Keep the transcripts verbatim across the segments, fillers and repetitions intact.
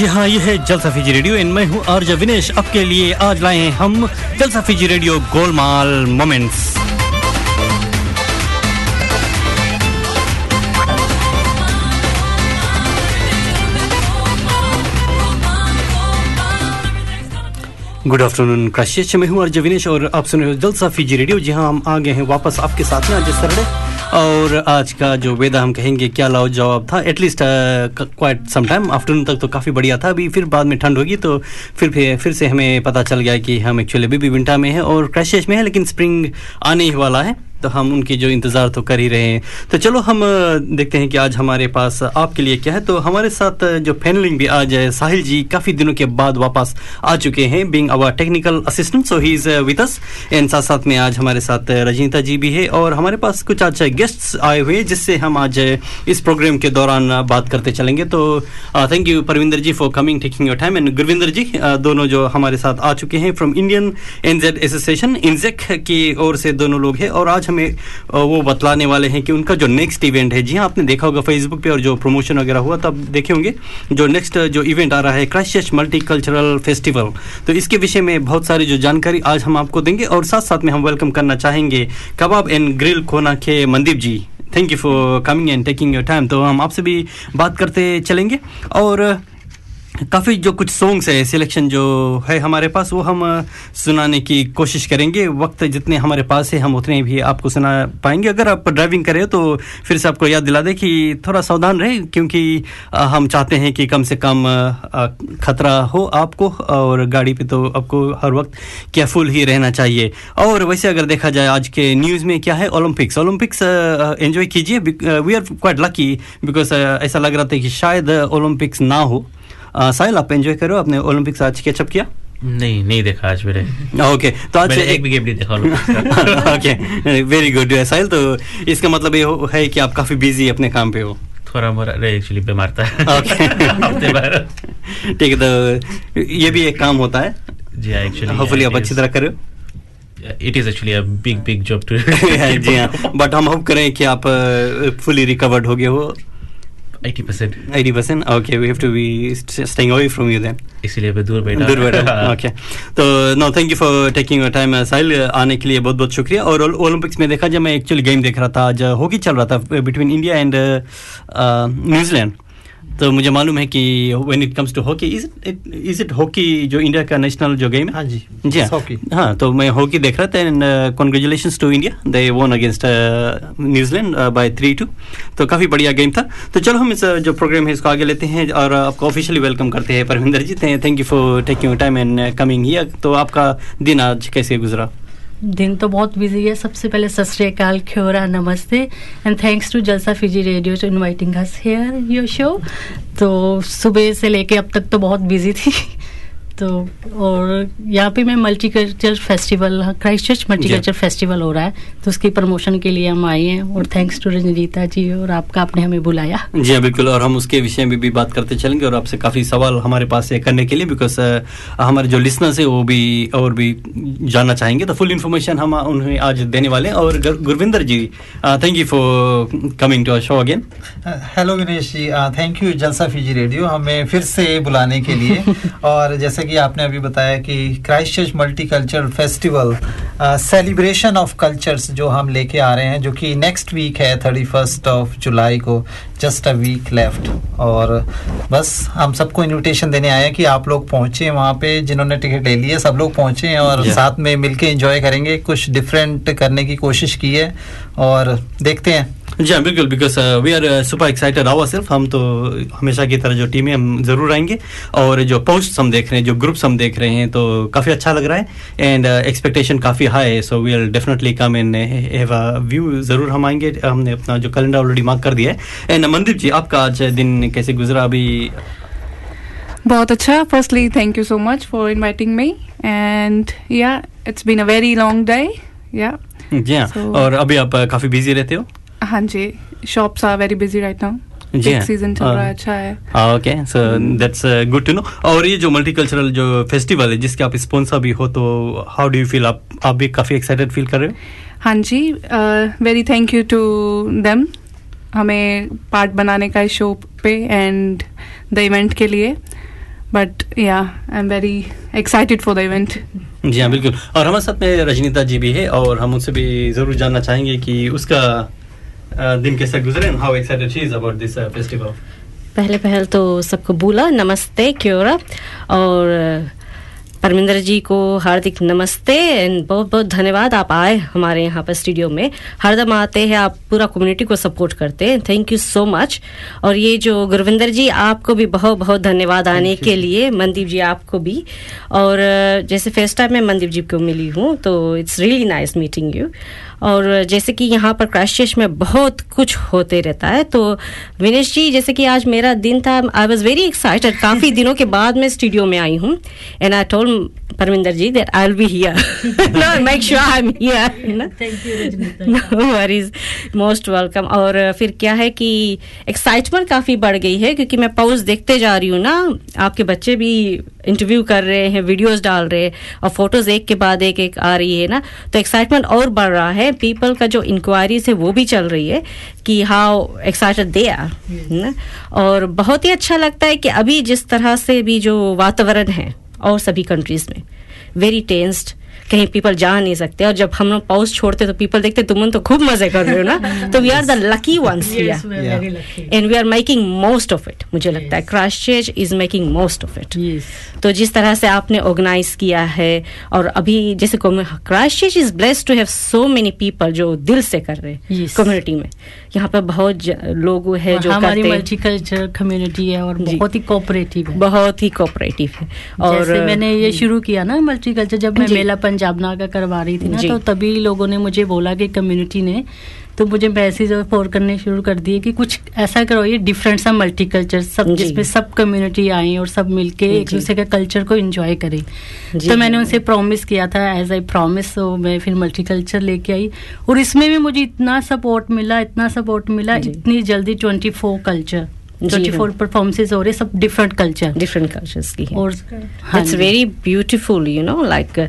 जी हाँ, यह है जलसा फीजी रेडियो एंड मैं हूँ आरजे विनेश। आपके लिए आज लाए हैं हम Jalsa Fiji radio Golmaal moments. Good afternoon Christchurch, मैं हूँ आरजे विनेश और आप सुन रहे हो जलसा फीजी रेडियो। जी हाँ, हम आ गए हैं वापस आपके साथ में आज सैटरडे, और आज का जो वेदा हम कहेंगे क्या लाओ जवाब था। At least quite some time afternoon तक तो काफ़ी बढ़िया था, अभी फिर बाद में ठंड होगी तो फिर फिर से हमें पता चल गया कि हम एक्चुअली अभी भी विंटर में हैं और क्रैशेज में है, लेकिन स्प्रिंग आने ही वाला है तो हम उनकी जो इंतज़ार तो कर ही रहे हैं। तो चलो हम देखते हैं कि आज हमारे पास आपके लिए क्या है। तो हमारे साथ जो पैनलिंग भी आज है, साहिल जी काफ़ी दिनों के बाद वापस आ चुके हैं being our technical assistant, so he is with us. And साथ साथ में आज हमारे साथ रंजनीता जी भी है और हमारे पास कुछ आज गेस्ट्स आए हुए जिससे हम आज इस प्रोग्राम के दौरान बात करते चलेंगे। तो thank you Parminder ji for coming, taking your time, and Gurvinder ji दोनों जो हमारे साथ आ चुके हैं फ्रॉम इंडियन एनजेड एसोसिएशन, इनजेक की ओर से दोनों लोग हैं और आज हमें वो बतलाने वाले हैं कि उनका जो नेक्स्ट इवेंट है। जी हाँ, आपने देखा होगा फेसबुक पे और जो प्रमोशन वगैरह हुआ तब देखे होंगे, जो नेक्स्ट जो इवेंट आ रहा है क्राइस्टचर्च मल्टीकल्चरल फेस्टिवल, तो इसके विषय में बहुत सारी जो जानकारी आज हम आपको देंगे। और साथ साथ में हम वेलकम करना चाहेंगे कबाब एंड ग्रिल खोना के Mandeep ji, thank you for coming and taking your time. तो हम आपसे भी बात करते चलेंगे और काफ़ी जो कुछ सॉन्ग्स है सिलेक्शन जो है हमारे पास वो हम सुनाने की कोशिश करेंगे। वक्त जितने हमारे पास है हम उतने भी आपको सुना पाएंगे। अगर आप ड्राइविंग करें तो फिर से आपको याद दिला दें कि थोड़ा सावधान रहे, क्योंकि हम चाहते हैं कि कम से कम खतरा हो आपको, और गाड़ी पे तो आपको हर वक्त केयरफुल ही रहना चाहिए। और वैसे अगर देखा जाए आज के न्यूज़ में क्या है, ओलंपिक्स ओलंपिक्स एंजॉय कीजिए। We are quite lucky because ऐसा लग रहा था कि शायद ओलंपिक्स ना हो। Uh, साहिल, आप एंजॉय करो आपने ओलंपिक्स आज कैचअप किया? नहीं नहीं देखा आज मेरे। ओके, तो आज मैंने एक भी गेम नहीं देखा। ओके, वेरी गुड साहिल, तो इसका मतलब ये है कि आप काफी बिजी अपने काम पे हो। थोड़ा मोरा एक्चुअली बीमार था। ओके ठीक है, तो ये भी एक काम होता है। जी एक्चुअली होपफुली आप अच्छी तरह करो। It is actually a big big job too. जी हां, बट हम होप करें कि आप फुली रिकवर्ड हो गए हो। eighty percent eighty percent okay, we have to be st- staying away from you then, इसलिए मैं दूर बैठा दूर बैठा ओके। तो no, thank you for taking your time Sahil, आने के लिए बहुत बहुत शुक्रिया। और ओलंपिक्स में देखा जब मैं एक्चुअली गेम देख रहा था, आज हॉकी चल रहा था बिटवीन इंडिया एंड न्यूजीलैंड, तो मुझे मालूम है कि when it comes to hockey, is it is it hockey जो इंडिया का नेशनल जो गेम है। हाँ जी जी हॉकी, हाँ तो मैं हॉकी देख रहा था and congratulations to India, they won against New Zealand by three two, तो काफ़ी बढ़िया गेम था। तो चलो हम इस uh, जो प्रोग्राम है इसको आगे लेते हैं और आपको ऑफिशियली वेलकम करते हैं Parminder ji. Thank you for taking time and coming here. तो आपका दिन आज कैसे गुजरा? दिन तो बहुत बिजी है। सबसे पहले सत श्री अकाल, ख्योरा, नमस्ते, and thanks to Jalsa Fiji radio to inviting us here your show. तो सुबह से लेके अब तक तो बहुत बिजी थी। तो और यहाँ पे मैं multiculture festival, Christchurch multiculture festival हो रहा है तो उसकी प्रमोशन के लिए हम आए हैं, और थैंक्स टू रंजनीता जी और आपका, आपने हमें बुलाया। जी बिल्कुल, और हम उसके विषय में भी, भी बात करते चलेंगे और आपसे काफ़ी सवाल हमारे पास है करने के लिए, बिकॉज हमारे जो लिसनर्स है वो भी और भी जानना चाहेंगे, तो फुल इन्फॉर्मेशन हम उन्हें आज देने वाले हैं। और Gurvinder ji, thank you for coming to our show again. Hello Vinesh ji, thank you Jalsa Fiji radio हमें फिर से बुलाने के लिए। और जैसे कि आपने अभी बताया कि Christchurch multicultural festival celebration of cultures जो हम लेके आ रहे हैं, जो कि नेक्स्ट वीक है थर्टी फर्स्ट ऑफ जुलाई को, जस्ट अ वीक लेफ्ट, और बस हम सबको इनविटेशन देने आए हैं कि आप लोग पहुँचें वहाँ पे, जिन्होंने टिकट ले ली है सब लोग पहुँचें और yeah. साथ में मिलके एंजॉय करेंगे। कुछ डिफरेंट करने की कोशिश की है और देखते हैं जी हाँ बिल्कुल, because we are super excited ourselves. हम तो हमेशा की तरह जो टीम है हम जरूर आएंगे, और जो पोस्ट हम देख रहे हैं, जो ग्रुप्स हम देख रहे हैं, तो काफ़ी अच्छा लग रहा है एंड एक्सपेक्टेशन काफ़ी हाई है. So we are definitely come and have a view. ज़रूर हम आएंगे. हमने अपना जो कैलेंडर ऑलरेडी मार्क कर दिया है. एंड मनदीप जी, आपका आज दिन कैसे गुजरा अभी? बहुत अच्छा. Firstly thank you so much for inviting me and yeah it's been a very long day. Yeah जी हाँ. और अभी आप काफ़ी बिजी रहते हो? हाँ जी, shops are very busy right now. जी सीजन चल रहा है, अच्छा है. Okay, so that's good to know. और ये जो मल्टीकल्चरल जो फेस्टिवल है जिसके आप स्पॉन्सर भी हो, तो हाउ डू यू फील? आप आप भी काफ़ी एक्साइटेड फील कर रहे हो? हाँ जी, very thank you to them हमें पार्ट बनाने का इस शो पे एंड द इवेंट के लिए. But yeah I am very excited for the event. जी हाँ बिल्कुल. और हमारे साथ में रंजनीता जी भी है और हम उनसे भी ज़रूर जानना चाहेंगे कि उसका दिन कैसा गुजरे and how excited she is about this festival. पहले पहल तो सबको बोला नमस्ते क्योरा, और परमिंदर जी को हार्दिक नमस्ते एंड बहुत बहुत धन्यवाद आप आए हमारे यहाँ पर स्टूडियो में. हरदम आते हैं आप, पूरा कम्युनिटी को सपोर्ट करते हैं. Thank you so much. और ये जो गुरविंदर जी, आपको भी बहुत बहुत धन्यवाद आने के लिए. मनदीप जी आपको भी. और जैसे फर्स्ट टाइम मैं मनदीप जी को मिली हूँ तो it's really nice meeting you. और जैसे कि यहाँ पर क्राइस्टचर्च में बहुत कुछ होते रहता है, तो विनेश जी जैसे कि आज मेरा दिन था, आई वॉज वेरी एक्साइटेड. काफ़ी दिनों के बाद मैं स्टूडियो में आई हूँ and I told Parminder ji that I'll be here. No, make sure I'm here. Thank you Ranjnita. No worries, most welcome. और फिर क्या है कि एक्साइटमेंट काफ़ी बढ़ गई है क्योंकि मैं पोस्ट देखते जा रही हूँ ना, आपके बच्चे भी इंटरव्यू कर रहे हैं, वीडियोस डाल रहे हैं और फोटोज एक के बाद एक एक आ रही है ना, तो एक्साइटमेंट और बढ़ रहा है. पीपल का जो इंक्वायरीज है वो भी चल रही है कि हाउ एक्साइटेड दे आर ना. और बहुत ही अच्छा लगता है कि अभी जिस तरह से भी जो वातावरण है और सभी कंट्रीज में वेरी टेंस्ड, कहीं पीपल जा नहीं सकते. और जब हम लोग पाउस छोड़ते तो पीपल देखते तुम तो खूब मजे कर रहे हो ना, तो we are the lucky ones and we are making most of it. मुझे लगता है Christchurch is making most of it. तो जिस तरह से आपने ऑर्गेनाइज किया है, और अभी जैसे Christchurch is blessed to have so many people जो दिल से कर रहे हैं कम्युनिटी में. यहाँ पर बहुत लोग हैं जो हमारी मल्टीकल्चर कम्युनिटी है और बहुत ही कोऑपरेटिव है, बहुत ही कोऑपरेटिव है. और मैंने ये शुरू किया ना मल्टीकल्चर, जब मैं मेला पंच जाबनागा करवा रही थी ना, तो तभी लोगों ने मुझे बोला कि कम्युनिटी ने, तो मुझे मैसेज और फोर करने शुरू कर दिए कि कुछ ऐसा करो, ये डिफरेंट सा मल्टीकल्चर सब जिसमें सब कम्युनिटी आए और सब मिलके एक दूसरे के कल्चर को एंजॉय करें. तो मैंने उनसे प्रॉमिस किया था, एज आई प्रॉमिस. तो मैं फिर मल्टीकल्चर लेके आई और इसमें भी मुझे इतना सपोर्ट मिला, इतना सपोर्ट मिला. इतनी जल्दी twenty four culture twenty four performances हो रहे, सब डिफरेंट कल्चर डिफरेंट कल्चर्स की. और it's very beautiful you know, like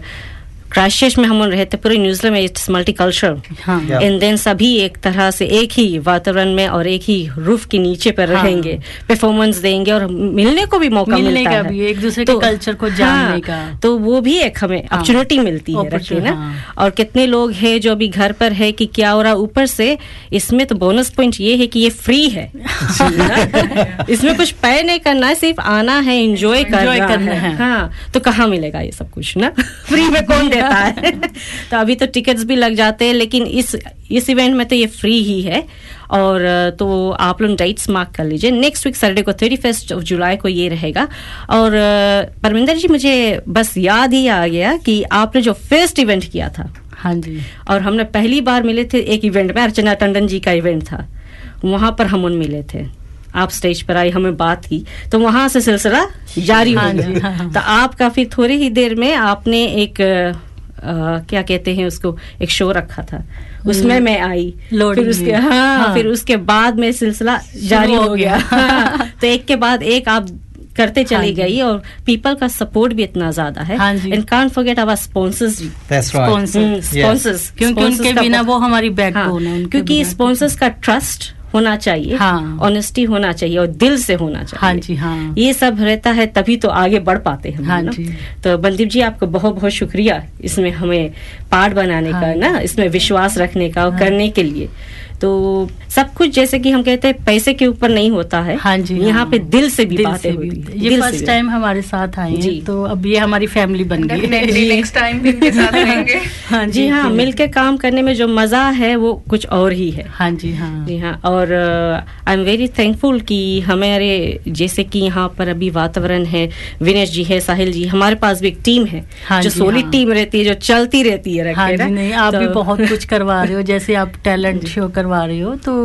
Christchurch में हम रहते पूरे न्यूजीलैंड में it's multi culture and then सभी एक तरह से एक ही वातावरण में और एक ही रूफ के नीचे पर रहेंगे, परफॉर्मेंस देंगे और मिलने को भी मौका मिलता है, एक दूसरे के कल्चर को जानने का. तो वो भी एक हमें अपॉर्चुनिटी मिलती है ना. और कितने लोग हैं जो अभी घर पर है कि क्या हो रहा. ऊपर से इसमें तो बोनस पॉइंट ये है कि ये फ्री है, इसमें कुछ पे नहीं करना है, सिर्फ आना है, एंजॉय करना है. हाँ, तो कहाँ मिलेगा ये सब कुछ ना, फ्री में कौन तो अभी तो टिकट्स भी लग जाते हैं, लेकिन इस इस इवेंट में तो ये फ्री ही है. और तो आप लोग डेट्स मार्क कर लीजिए. नेक्स्ट वीक सैटरडे को थर्टी फर्स्ट ऑफ जुलाई को ये रहेगा. और परमिंदर जी, मुझे बस याद ही आ गया कि आपने जो फर्स्ट इवेंट किया था, हाँ जी, और हमने पहली बार मिले थे एक इवेंट में, अर्चना टंडन जी का इवेंट था, वहाँ पर हम उन मिले थे. आप स्टेज पर आई, हमें बात की, तो वहाँ से सिलसिला जारी हो गया. हाँ, तो आप काफ़ी थोड़ी ही देर में आपने एक आ, क्या कहते हैं उसको, एक शो रखा था, उसमें मैं आई, फिर उसके हाँ, हाँ फिर उसके बाद में सिलसिला जारी हो गया. हाँ, तो एक के बाद एक आप करते चली हाँ गई. और पीपल का सपोर्ट भी इतना ज्यादा है and can't forget our sponsors. Sponsors क्योंकि उनके बिना वो हमारी बैकबोन है, क्योंकि स्पॉन्सर्स का ट्रस्ट होना चाहिए, ऑनेस्टी हाँ. होना चाहिए और दिल से होना चाहिए. हाँ जी हाँ, ये सब रहता है तभी तो आगे बढ़ पाते हैं. हाँ तो मनदीप जी, आपको बहुत बहुत शुक्रिया इसमें हमें पार्ट बनाने हाँ. का ना, इसमें विश्वास रखने का और हाँ. करने के लिए. तो सब कुछ जैसे कि हम कहते हैं पैसे के ऊपर नहीं होता है, हाँ जी, यहाँ पे दिल से भी बातें होती है। ये फर्स्ट टाइम हमारे साथ आई हैं, तो अब ये हमारी फैमिली बन गई है, नेक्स्ट टाइम भी इनके साथ रहेंगे। हाँ जी हाँ, मिलके काम करने में जो मजा है वो कुछ और ही है। हाँ जी हाँ जी हाँ। और आई एम वेरी थैंकफुल कि हमारे जैसे कि यहाँ पर अभी वातावरण है, विनेश जी है, साहिल जी, हमारे पास भी एक टीम है जो सॉलिड टीम रहती है, जो चलती रहती है। आप भी बहुत कुछ करवा रहे हो, जैसे आप टैलेंट शो करवा रहे हो, तो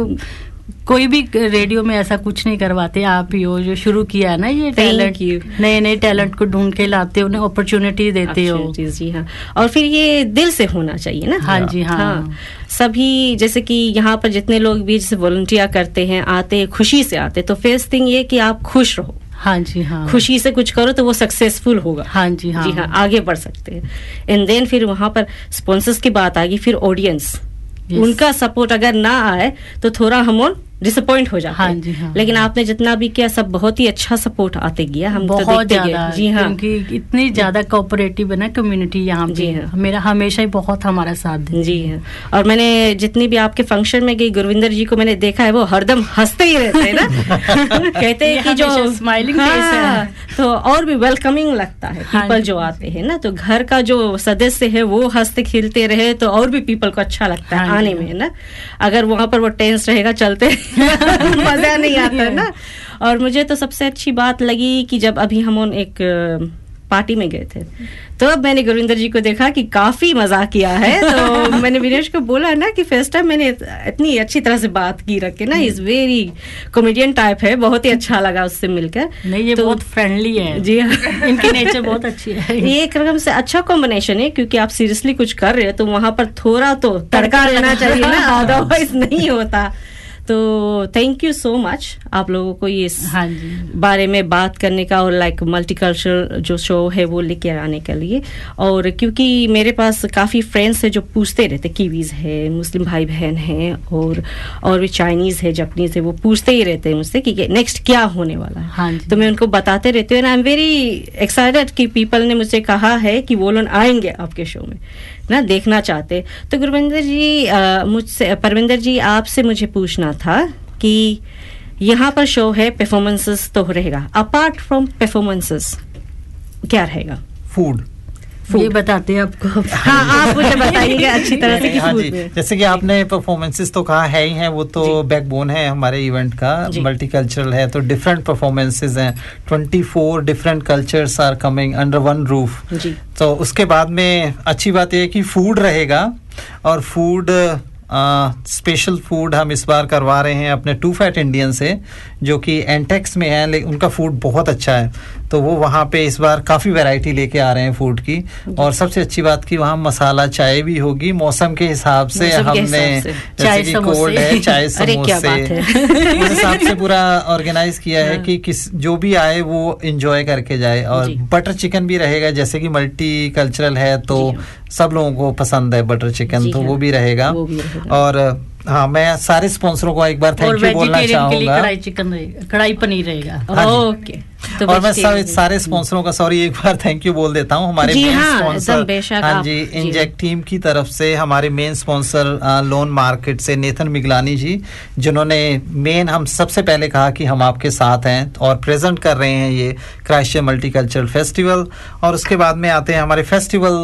कोई भी रेडियो में ऐसा कुछ नहीं करवाते, आप ही हो जो शुरू किया है ना ये टैलेंट, नए नए टैलेंट को ढूंढ के लाते हो, उन्हें अपॉर्चुनिटी देते हो। जी हाँ, और फिर ये दिल से होना चाहिए ना। हाँ जी हाँ, हाँ। सभी जैसे कि यहाँ पर जितने लोग भी जैसे वॉलंटियर करते हैं, आते खुशी से आते, तो फर्स्ट थिंग ये कि आप खुश रहो। हाँ जी हाँ, खुशी से कुछ करो तो वो सक्सेसफुल होगा। हाँ जी हाँ जी हाँ, आगे बढ़ सकते हैं। एंड देन फिर वहाँ पर स्पॉन्सर्स की बात आ गई, फिर ऑडियंस, Yes. उनका सपोर्ट अगर ना आए तो थोड़ा हम और डिसअपॉइंट हो जाते हैं। हाँ जी हाँ। लेकिन आपने जितना भी किया सब बहुत ही अच्छा सपोर्ट आते गया, हम बहुत तो देखते गए। जी हाँ, क्योंकि इतनी ज्यादा कोऑपरेटिव है ना कम्युनिटी यहाँ पे, हाँ। मेरा हमेशा ही बहुत हमारा साथ देती जी है। हाँ। और मैंने जितनी भी आपके फंक्शन में गई, गुरविंदर जी को मैंने देखा है वो हरदम हंसते ही रहते हैं ना, कहते हैं कि जो स्माइलिंग फेस है तो और भी वेलकमिंग लगता है पीपल जो आते हैं ना, तो घर का जो सदस्य है वो हंसते खेलते रहे तो और भी पीपल को अच्छा लगता है आने में ना। अगर वहाँ पर वो टेंस रहेगा चलते मजा नहीं आता ना। और मुझे तो सबसे अच्छी बात लगी कि जब अभी हम उन एक पार्टी में गए थे, तो अब मैंने गुरविंदर जी को देखा कि काफी मजा किया है, तो मैंने विनेश को बोला ना कि फर्स्ट टाइम मैंने इतनी अच्छी तरह से बात की रखे ना, इज वेरी कॉमेडियन टाइप है, बहुत ही अच्छा लगा उससे मिलकर। नहीं ये तो, बहुत फ्रेंडली है जी हाँ, इनकी नेचर बहुत अच्छी है। ये एक रकम से अच्छा कॉम्बिनेशन है, क्योंकि आप सीरियसली कुछ कर रहे हो तो वहाँ पर थोड़ा तो तड़का रहना चाहिए ना, अदरवाइज नहीं होता। तो थैंक यू सो मच आप लोगों को ये हाँ बारे में बात करने का और लाइक मल्टीकल्चरल जो शो है वो लेके आने के लिए। और क्योंकि मेरे पास काफ़ी फ्रेंड्स हैं जो पूछते रहते, कीवीज़ है, मुस्लिम भाई बहन हैं और और भी चाइनीज़ है, जापानीज़ है, वो पूछते ही रहते हैं मुझसे कि नेक्स्ट क्या होने वाला है। हाँ तो मैं उनको बताते रहती हूँ। And I am very excited कि पीपल ने मुझसे कहा है कि वो लोग आएंगे आपके शो में ना, देखना चाहते। तो गुरविंदर जी मुझसे, परमिंदर जी आपसे मुझे पूछना था कि यहाँ पर शो है, परफॉर्मेंसेस तो रहेगा, अपार्ट फ्रॉम परफॉर्मेंसेस क्या रहेगा? फूड ये बताते हैं आपको। हाँ आप मुझे बताइए अच्छी तरह से कि हाँ जी, जैसे कि आपने परफॉर्मेंसेस तो कहा है ही है, वो तो बैकबोन है हमारे इवेंट का। मल्टीकल्चरल है तो डिफरेंट परफॉर्मेंसेस हैं, चौबीस different cultures are coming under one roof. तो उसके बाद में अच्छी बात यह है कि फूड रहेगा, और फूड स्पेशल uh, फूड हम इस बार करवा रहे हैं अपने टू फैट इंडियन से, जो कि एंटेक्स में है, लेकिन उनका फूड बहुत अच्छा है, तो वो वहाँ पे इस बार काफ़ी वैरायटी लेके आ रहे हैं फूड की। और सबसे अच्छी बात कि वहाँ मसाला चाय भी होगी, मौसम के हिसाब से हमने जैसे कि कोल्ड है, चाय समोसे, उस हिसाब से पूरा ऑर्गेनाइज किया है कि किस जो भी आए वो इंजॉय करके जाए। और बटर चिकन भी रहेगा, जैसे कि मल्टी कल्चरल है तो सब लोगों को पसंद है बटर चिकन, तो वो भी रहेगा। और हाँ, मैं सारे स्पॉन्सरों को एक बार थैंक यू बोलना चाहूँगा। कढ़ाई चिकन रहेगा, कढ़ाई पनीर रहेगा, ओके। तो और मैं सारे स्पॉन्सरों का सॉरी एक बार थैंक यू बोल देता हूँ। हमारे मेन स्पॉन्सर हाँ जी इंजेक्ट टीम की तरफ से, हमारे मेन स्पॉन्सर लोन मार्केट से नेथन मिगलानी जी, जिन्होंने मेन हम सबसे पहले कहा कि हम आपके साथ हैं और प्रेजेंट कर रहे हैं ये क्राइस्ट मल्टीकल्चरल फेस्टिवल। और उसके बाद में आते हैं हमारे फेस्टिवल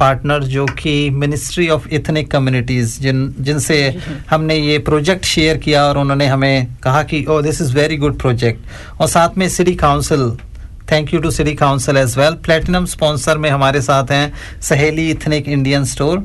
पार्टनर जो कि मिनिस्ट्री ऑफ इथनिक कम्युनिटीज़, जिन जिनसे हमने ये प्रोजेक्ट शेयर किया और उन्होंने हमें कहा कि oh this is very good project. और साथ में city council, thank you to city council as well. Platinum sponsor में हमारे साथ हैं Saheli ethnic Indian store,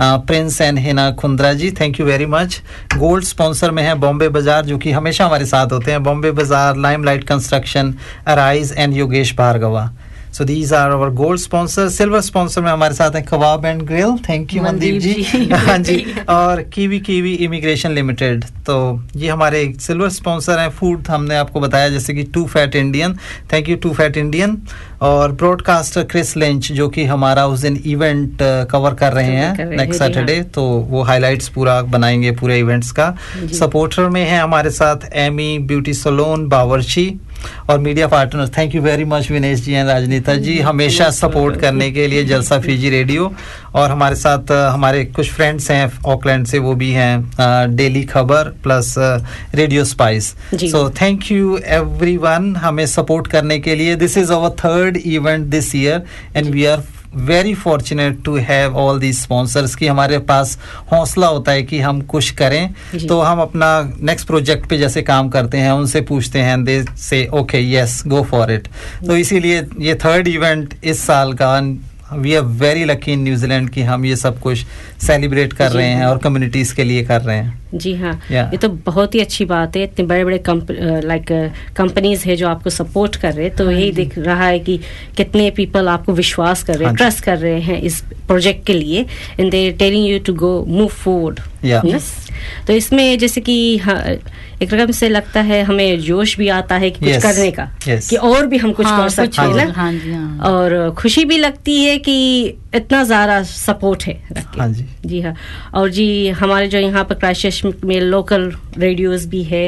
Prince and Hina Khundra ji, thank you very much. Gold sponsor में है बॉम्बे बाज़ार, जो कि हमेशा हमारे साथ होते हैं, Bombay Bazaar, limelight construction, arise and Yogesh Bhargava. So these are our gold sponsors. Silver sponsor में हमारे साथ हैं kebab and grill, thank you Mandeep ji, हाँ जी। और कीवी कीवी इमिग्रेशन लिमिटेड, तो ये हमारे सिल्वर स्पॉन्सर हैं। फूड हमने आपको बताया जैसे कि two fat Indian, thank you two fat Indian. और ब्रॉडकास्टर क्रिस लिंच, जो कि हमारा उस दिन इवेंट कवर कर रहे हैं नेक्स्ट सैटरडे, तो वो हाईलाइट्स पूरा बनाएंगे पूरे इवेंट्स का। सपोर्टर में है हमारे साथ एमी ब्यूटी सलोन बावर्ची, और media partners. Thank you very much Vinesh ji and रंजनीता ji हमेशा सपोर्ट करने के लिए जलसा फीजी रेडियो। और हमारे साथ हमारे कुछ फ्रेंड्स हैं ऑकलैंड से, वो भी हैं daily Khabar plus radio spice. So thank you everyone हमें सपोर्ट करने के लिए। This is our third event this year and we are very fortunate to have all these sponsors कि हमारे पास हौसला होता है कि हम कुछ करें। तो हम अपना नेक्स्ट प्रोजेक्ट पे जैसे काम करते हैं उनसे पूछते हैं, they say okay yes go for it. तो इसीलिए ये थर्ड इवेंट इस साल का, we are very lucky in New Zealand कि हम ये सब कुछ सेलिब्रेट कर रहे हैं और कम्युनिटीज़ के लिए कर रहे हैं। जी हाँ, yeah. ये तो बहुत ही अच्छी बात है। इतने बड़े बड़े लाइक कंपनीज है जो आपको सपोर्ट कर रहे हैं, तो यही दिख रहा है कि कितने पीपल आपको विश्वास कर रहे हैं, ट्रस्ट कर रहे हैं इस प्रोजेक्ट के लिए, and they telling you to go move forward. Yes, तो इसमें जैसे कि हाँ, एक रकम से लगता है हमें जोश भी आता है कि कुछ yes. करने का yes. कि और भी हम कुछ हाँ, कर सकते हैं ना, और खुशी भी लगती है कि इतना ज़्यादा सपोर्ट है। हाँ जी, जी हाँ। और जी हमारे जो यहाँ पर क्राइस्टचर्च में लोकल रेडियोस भी है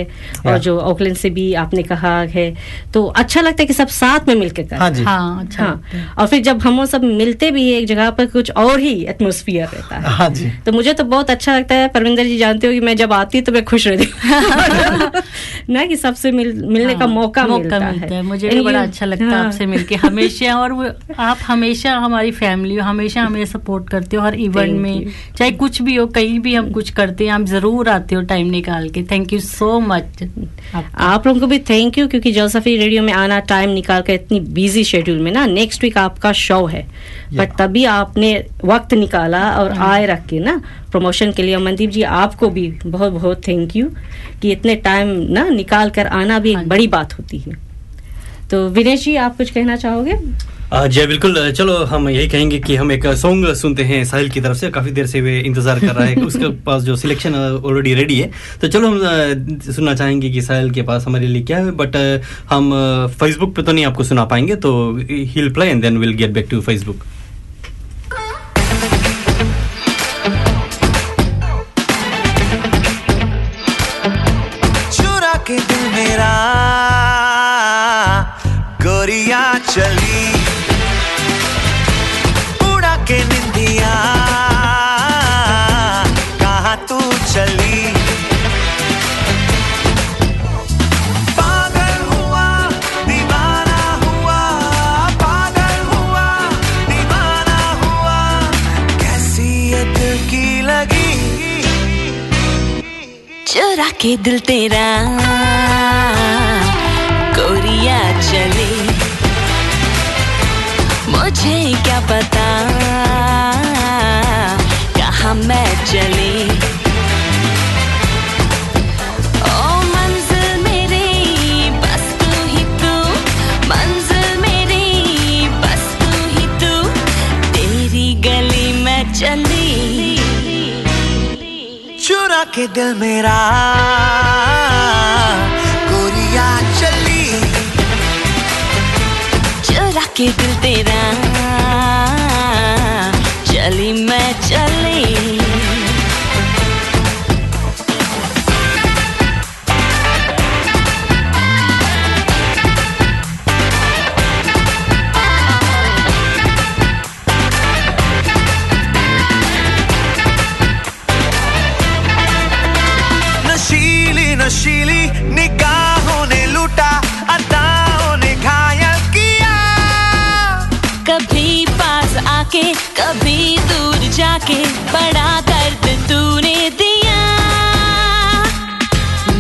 और जो ऑकलैंड से भी आपने कहा है, तो अच्छा लगता है कि सब साथ में मिलकर कर हाँ जी हाँ अच्छा हाँ। और फिर जब हम सब मिलते भी है एक जगह पर, कुछ और ही एटमोसफियर रहता है। हाँ जी, तो मुझे तो बहुत अच्छा लगता है। परमिंदर जी जानते हो कि मैं जब आती तो मैं खुश रहती ना कि सबसे मिल, मिलने हाँ, का मौका, मौका मिलता, मिलता है। मुझे भी बड़ा अच्छा लगता है आपसे मिलके हमेशा, और वो आप हमेशा हमारी फैमिली हमेशा हमें सपोर्ट करते हो हर इवेंट में, चाहे कुछ भी हो, कहीं भी हम कुछ करते हैं आप जरूर आते हो टाइम निकाल के। थैंक यू सो मच आप लोगों को भी थैंक यू, क्योंकि जलसा फीजी रेडियो में आना टाइम निकाल कर इतनी बिजी शेड्यूल में ना, नेक्स्ट वीक आपका शो है बट तभी आपने वक्त निकाला और आए रख के ना प्रमोशन के लिए। मनदीप जी आपको भी बहुत बहुत थैंक यू कि इतने टाइम ना निकाल कर आना भी एक बड़ी बात होती है। तो विनेश जी आप कुछ कहना चाहोगे? जी बिल्कुल, चलो हम यही कहेंगे कि हम एक सॉन्ग सुनते हैं साहिल की तरफ से, काफ़ी देर से वे इंतज़ार कर रहा है उसके पास जो सिलेक्शन ऑलरेडी रेडी है, तो चलो हम सुनना चाहेंगे कि साहिल के पास हमारे लिए क्या है। बट हम फेसबुक पे तो नहीं आपको सुना पाएंगे, तो he will play and then will get back to Facebook. गोरिया चली उड़ा के निंदिया, कहाँ तू चली, पागल हुआ दीवाना हुआ, पागल हुआ दीवाना हुआ, कैसी ये दिल की लगी, चुरा के दिल तेरा गोरिया चली, मुझे क्या पता कहाँ मैं चली, ओ मंजिल मेरी बस तू ही तू, मंजिल मेरी बस तू ही तू, तेरी गली मैं चली, चुरा के दिल मेरा गोरिया चली, के दिल तेरा चली मैं चली। नशीली नशीली निगाहों ने लूटा, अदाओं ने घायल किया, कभी पास आके कभी दूर जाके बड़ा दर्द तूने दिया,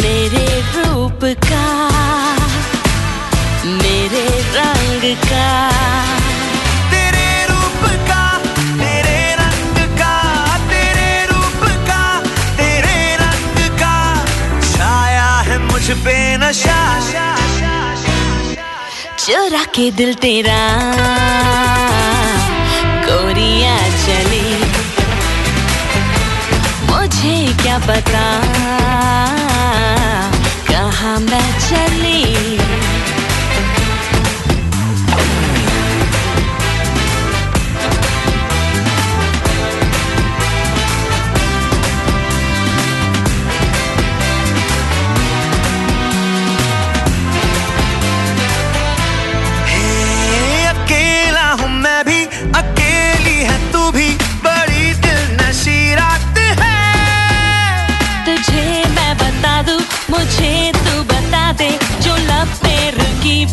मेरे रूप का मेरे रंग का, तेरे रूप का तेरे रंग का, तेरे रूप का तेरे रंग का, छाया है मुझ पे नशा, चुरा के दिल तेरा गोरिया चली, मुझे क्या पता कहाँ मैं चली।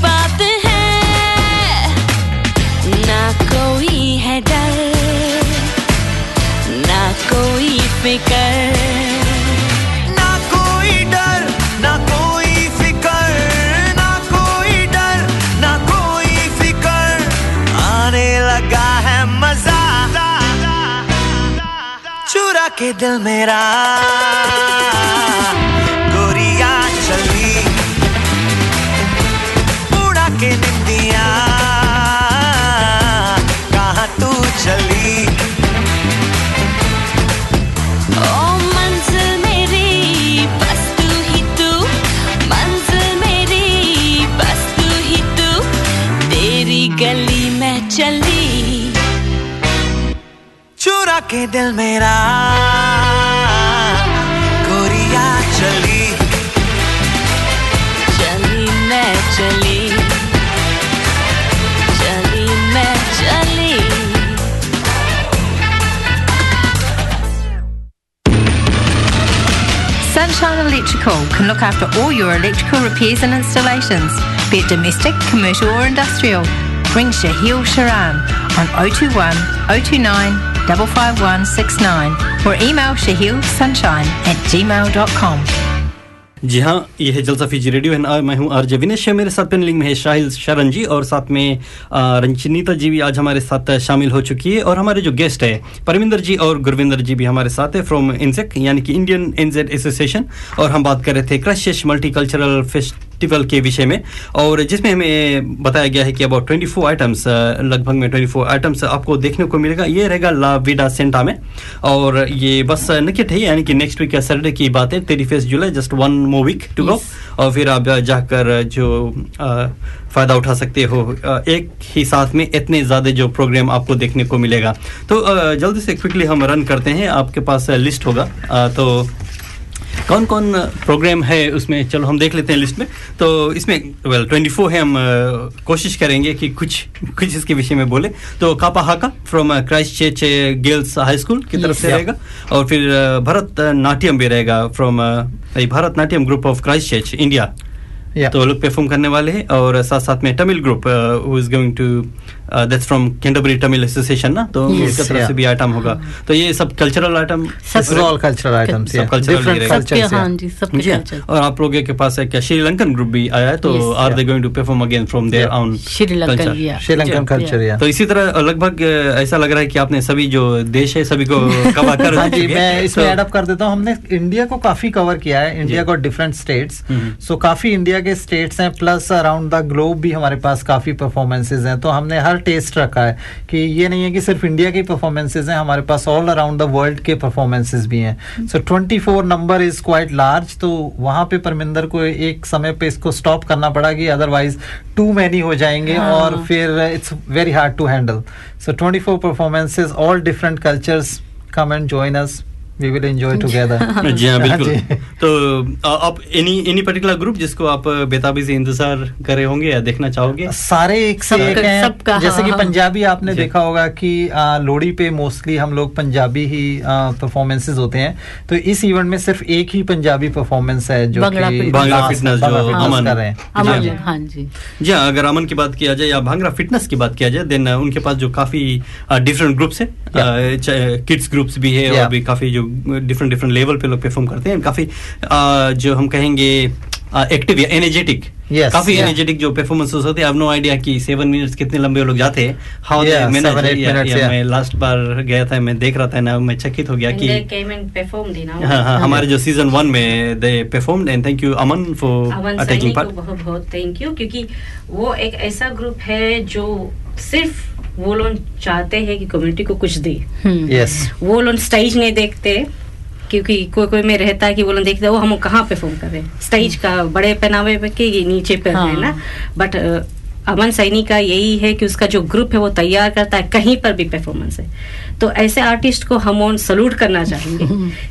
बात है, ना कोई है डर, ना कोई फिकर। के दिल मेरा गोरिया चली उड़ा के निंदिया, कहाँ तू चली। ओ मंजिल मेरी बस तू ही तू, मंजिल मेरी बस तू ही तू, तेरी गली में चली चुरा के दिल मेरा गोरिया चली। चली मैं चली, चली मैं चली। Sunshine Electrical can look after all your electrical repairs and installations, be it domestic, commercial or industrial. Ring Sahil Sharan on zero two one, zero two nine, five five one six nine or email shahilsunshine at gmail dot com. जी हाँ, ये है जलसा Fiji radio है, मैं हूँ RJ Vinesh. मेरे साथ पेनलिंग में है साहिल शरण जी और साथ में रंजनीता जी भी आज हमारे साथ शामिल हो चुकी है, और हमारे जो गेस्ट है परमिंदर जी और गुरविंदर जी भी हमारे साथ है फ्रॉम इनसेक यानी कि इंडियन एनजेड एसोसिएशन। और हम बात कर रहे थे क्रैशेश मल्टीकल्चरल फेस्टिवल के विषय में, और जिसमें हमें बताया गया है कि अबाउट ट्वेंटी फोर आइटम्स लगभग में ट्वेंटी फोर आइटम्स आपको देखने को मिलेगा। ये रहेगा ला विडा सेंटा में, और ये बस निकट है यानी कि नेक्स्ट वीक सैटरडे की बात है तेईस जुलाई, just one week to go, और फिर आप जाकर जो आ, फायदा उठा सकते हो। आ, एक ही साथ में इतने ज्यादा जो प्रोग्राम आपको देखने को मिलेगा, तो आ, जल्दी से क्विकली हम रन करते हैं। आपके पास लिस्ट होगा आ, तो कौन कौन प्रोग्राम है उसमें, चलो हम देख लेते हैं लिस्ट में। तो इसमें वेल चौबीस है, हम uh, कोशिश करेंगे कि कुछ कुछ इसके विषय में बोले। तो kapa haka from Christchurch girls high school की तरफ से रहेगा, और फिर uh, भरतनाट्यम भी रहेगा from uh, Bharatanatyam group of Christchurch India. Yeah. तो लोग परफॉर्म करने वाले हैं, और साथ साथ में Tamil group who is going to that's from Canterbury Tamil association ना, तो इसका तरफ से भी आइटम होगा। तो ये सब कल्चरल आइटम, सब ऑल कल्चरल आइटम्स है, डिफरेंट कल्चर्स है। हां जी, सब कल्चर। और आप लोगों के पास एक श्रीलंकन ग्रुप भी आया है, तो are they going to perform again from their own Sri Lankan Sri Lankan culture या। तो इसी तरह लगभग ऐसा लग रहा है कि आपने सभी जो देश है सभी को कवर कर। हां जी, मैं इसमें ऐड अप कर देता हूं, हमने इंडिया को काफी कवर किया है, इंडिया को डिफरेंट स्टेट्स, सो काफी इंडिया के स्टेट्स हैं, प्लस अराउंड द ग्लोब भी हमारे पास काफी परफॉर्मेंसेज हैं। तो हमने हर टेस्ट रखा है कि ये नहीं है कि सिर्फ इंडिया की परफॉर्मेंसेज हैं, हमारे पास ऑल अराउंड द वर्ल्ड के परफॉर्मेंसेज भी हैं। सो चौबीस नंबर इज क्वाइट लार्ज, तो वहां पे परमिंदर को एक समय पे इसको स्टॉप करना पड़ा कि अदरवाइज टू मैनी हो जाएंगे और फिर it's very hard to handle. So चौबीस performances, all different cultures, come and join us, we will enjoy together। जी हाँ बिल्कुल। तो आप एनी एनी पर्टिकुलर ग्रुप जिसको आप बेताबी से इंतजार कर रहे होंगे या देखना चाहोगे? सारे एक से एक हैं, जैसे कि पंजाबी आपने देखा होगा कि लोहड़ी पे मोस्टली हम लोग पंजाबी ही परफॉर्मेंसेस होते हैं, तो इस इवेंट में सिर्फ एक ही पंजाबी परफॉर्मेंस है जो कि भांगड़ा फिटनेस जो अमन कर रहे हैं। हाँ जी जी, अगर अमन की बात किया जाए या भांगड़ा फिटनेस की बात किया जाए, देन उनके पास जो काफी डिफरेंट ग्रुप्स है, किड्स ग्रुप्स भी है और भी काफी डिफरेंट डिफरेंट लेवल पे लोग परफॉर्म करते हैं। काफी आ, जो हम कहेंगे एक्टिव या एनर्जेटिक, काफी एनर्जेटिक जो परफॉर्मेंसेस होते हैं। आई हैव नो आइडिया कि सेवन मिनट्स कितने लंबे लोग जाते हैं, हाउ दे मैनेज। मैं लास्ट बार गया था, मैं देख रहा था ना, मैं चकित हो गया कि हमारे जो सीजन वन में they performed, and thank you Aman for taking part. बहुत बहुत थैंक यू, क्योंकि वो एक ऐसा ग्रुप है जो सिर्फ वो लोग चाहते हैं कि कम्युनिटी को कुछ दे। yes. वो लोग स्टेज नहीं देखते, क्योंकि कोई कोई में रहता है कि वो लोग देखते हैं वो हम कहाँ परफॉर्म कर रहे हैं, स्टेज का बड़े पहनावे पे के नीचे पे है ना। बट अमन सैनी का यही है कि उसका जो ग्रुप है वो तैयार करता है कहीं पर भी परफॉर्मेंस है, तो ऐसे आर्टिस्ट को हम ऑन सल्यूट करना चाहेंगे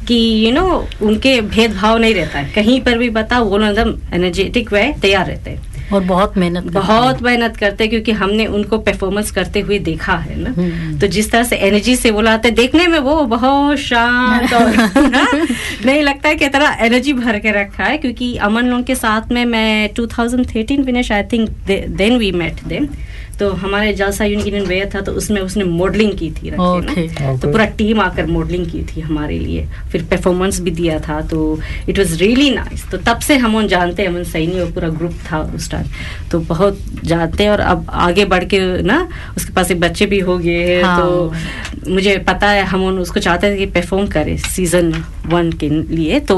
कि यू you नो know, उनके भेदभाव नहीं रहता है, कहीं पर भी बताओ वो लोग एकदम एनर्जेटिक वे तैयार रहते हैं। और बहुत मेहनत बहुत मेहनत करते हैं, क्योंकि हमने उनको परफॉर्मेंस करते हुए देखा है ना, तो जिस तरह से एनर्जी से वो लाते, देखने में वो बहुत शांत और नहीं लगता है कि तरह एनर्जी भर के रखा है। क्योंकि अमन लोग के साथ में मैं two thousand thirteen Vinesh I think then we met them, तो हमारे जलसा यूनियन वेयर था, तो उसमें उसने मॉडलिंग की थी रखी okay, ना okay. तो पूरा टीम आकर मॉडलिंग की थी हमारे लिए, फिर परफॉर्मेंस भी दिया था, तो इट वाज रियली नाइस। तो तब से हम उन जानते हैं, अमन सैनी और पूरा ग्रुप था उस टाइम, तो बहुत जानते हैं। और अब आगे बढ़ के ना उसके पास एक बच्चे भी हो गए, हाँ। तो मुझे पता है हम उन उसको चाहते थे कि परफॉर्म करे सीजन वन के लिए, तो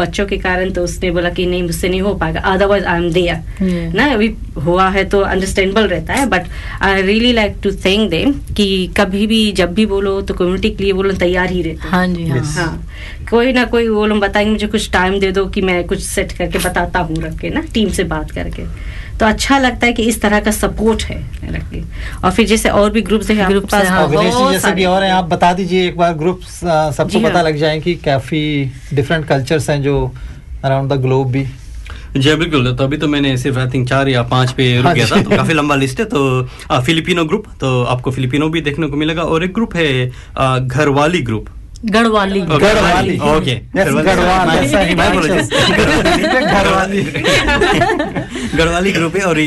बच्चों के कारण तो उसने बोला कि नहीं मुझसे नहीं हो पाएगा, अदरवाइज आई एम देयर ना, अभी हुआ है तो अंडरस्टैंडेबल रहता है। But I really like to thank them कि कभी भी जब भी बोलो तो कम्युनिटी के लिए बोलो तैयार ही रहते हैं। हाँ जी हाँ, yes. हाँ कोई ना कोई वो लोग बताएंगे मुझे कुछ टाइम दे दो कि मैं कुछ सेट करके बताता हूँ रख के ना, टीम से बात करके, तो अच्छा लगता है कि इस तरह का सपोर्ट है रख के। और फिर जैसे और भी ग्रुप्स हैं आपके पास, हाँ, जैसे भी और हैं, आप बता दीजिए एक बार ग्रुप्स, सबको पता लग जाए कि काफ़ी डिफरेंट कल्चर्स हैं जो अराउंड द ग्लोब भी। जी बिल्कुल, तो अभी तो मैंने सिर्फ आई थिंक चार या पाँच पे रुक गया था, तो काफ़ी लंबा लिस्ट है। तो आ, फिलिपिनो ग्रुप, तो आपको फिलिपिनो भी देखने को मिलेगा, और एक ग्रुप है आ, घरवाली group, Garhwali Garhwali okay Garhwali Garhwali group है, और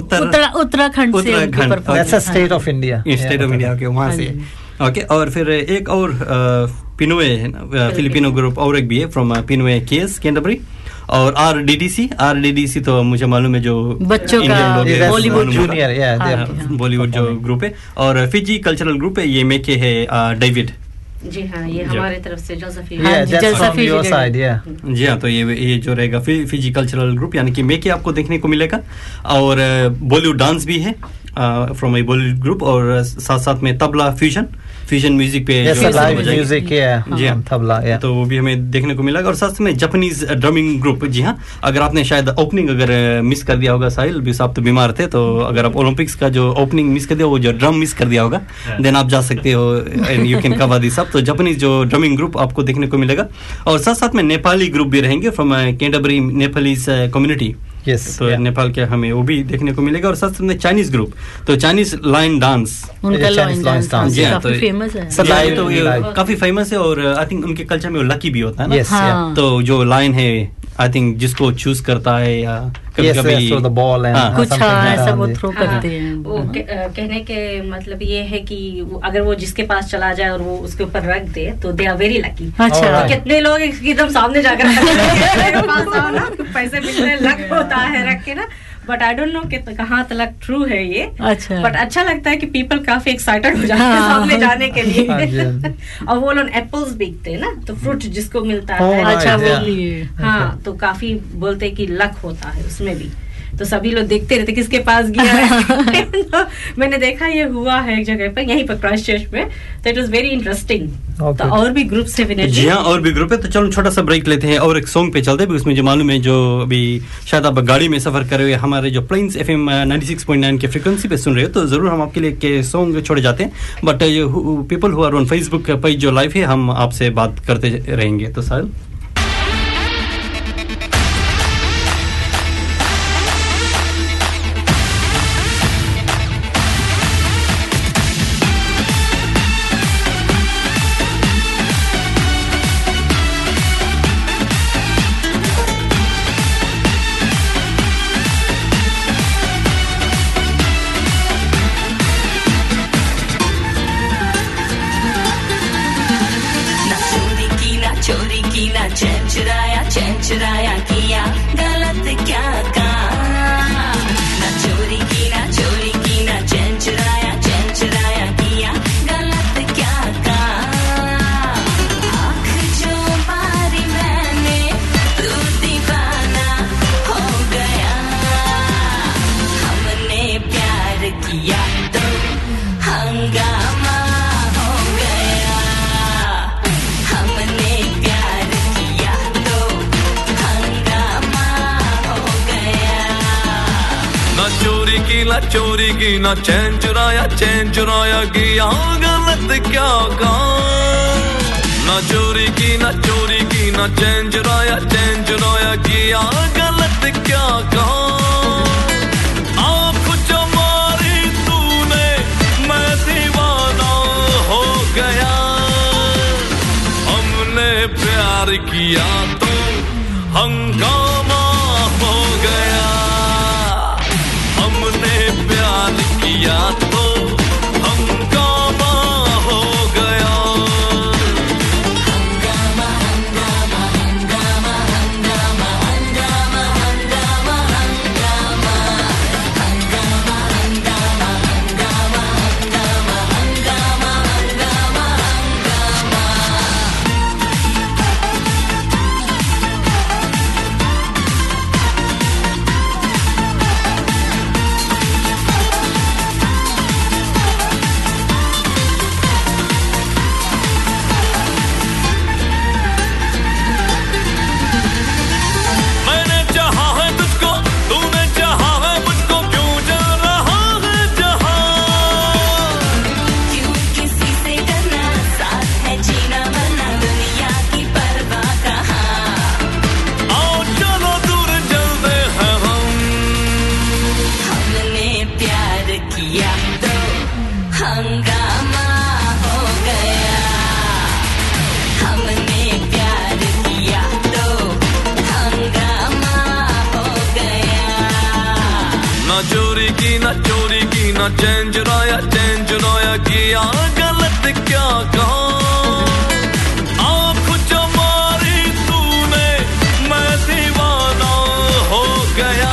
उत्तर Uttarakhand Uttarakhand state of India state of India वहाँ से ओके। और फिर एक और पिनोए है ना, फिलिपिनो ग्रुप और एक भी है फ्रॉम पिनोए केस कैंटरबरी, और R D D C R D D C तो मुझे मालूम है जो बच्चों का बॉलीवुड जूनियर बॉलीवुड जो ग्रुप है, और फिजी कल्चरल ग्रुप है, ये मेके है डेविड। जी हाँ, ये हमारे तरफ से जी हाँ, तो ये ये जो रहेगा फिजी कल्चरल ग्रुप, यानी कि मेके आपको देखने को मिलेगा। और बॉलीवुड डांस भी है फ्रॉम ए बॉलीवुड ग्रुप, और साथ साथ में तबला फ्यूजन फ्यूजन म्यूजिक पे म्यूजिक जी हाँ तबला, तो वो भी हमें देखने को मिलेगा। और साथ में जापानीज ड्रमिंग ग्रुप, जी हाँ, अगर आपने शायद ओपनिंग अगर मिस कर दिया होगा, साहिल भी साहब तो बीमार थे, तो अगर आप ओलंपिक्स का जो ओपनिंग मिस कर दिया, वो जो ड्रम मिस कर दिया होगा, देन आप जा सकते हो and you can cover this up. तो जापानीज जो ड्रमिंग ग्रुप आपको देखने को मिलेगा, और साथ साथ में नेपाली ग्रुप भी रहेंगे from Canterbury Nepalese community, Yes, तो yeah. नेपाल के हमें वो भी देखने को मिलेगा। और साथ में चाइनीज ग्रुप, तो चाइनीज लाइन डांस काफी फेमस है, और आई थिंक उनके कल्चर में वो लकी भी होता है ना, yes, हाँ. yeah. तो जो लाइन है आई थिंक जिसको चूज करता है, या कभी कभी कुछ ऐसा वो थ्रो करते हैं, वो कहने के मतलब ये है कि अगर वो जिसके पास चला जाए और वो उसके ऊपर रख दे तो दे आर वेरी लकी। कितने लोग एकदम सामने जाकर पैसे मिलने लग होता है रख के ना, बट आई डोंट नो कि कहाँ तक ट्रू है ये, अच्छा। बट अच्छा लगता है कि पीपल काफी एक्साइटेड हो जाते हैं सामने जाने के लिए और वो लोग एप्पल्स बेचते हैं ना, तो फ्रूट जिसको मिलता है, अच्छा वो हाँ, तो काफी बोलते कि लक होता है उसमें भी, तो सभी लोग देखते रहते किसके पास गया है तो मैंने देखा ये हुआ है एक जगह पर, यहीं पर क्राइस्टचर्च में, तो इट वाज वेरी इंटरेस्टिंग। तो और भी ग्रुप से जी हाँ, और भी ग्रुप है, तो चलो छोटा सा ब्रेक लेते हैं और एक सॉन्ग पे चलते हैं। उसमें जो मालूम है जो अभी शायद आप गाड़ी में सफर कर रहे हो, हमारे जो planes F M ninety six point nine के फ्रिक्वेंसी पे सुन रहे हो, तो जरूर हम आपके लिए सॉन्ग छोड़े जाते हैं। But people who are on Facebook page जो लाइव है, हम आपसे बात करते रहेंगे। तो साहिल ना चैन चुराया चैन चुराया गया गलत क्या काम, ना चोरी की ना चोरी की ना चैन चुराया चैन चुराया गया गलत क्या काम। दिया तो हंगामा हो गया, हमने प्यार किया तो हंगामा हो गया। हंगामा हंगामा हंगामा हंगामा हंगामा हंगामा हंगामा हंगामा हंगामा हंगामा हंगामा हंगामा हंगामा हंगामा। मैंने चाहा है तुझको, तूने चाहा है मुझको, क्यों जा रहा है जहां? क्यों किसी से डरना, साथ है जीना मरना, दुनिया की परवाह कहां। आओ चलो दूर चलते हैं हम, हमने प्यार किया तो हंगामा हो गया, हमने प्यार किया तो हंगामा हो गया। ना चोरी की ना चोरी की ना चेंज राया चेंज राया किया, गलत क्या कहा। आँख जो मारी तूने मैं दीवाना हो गया,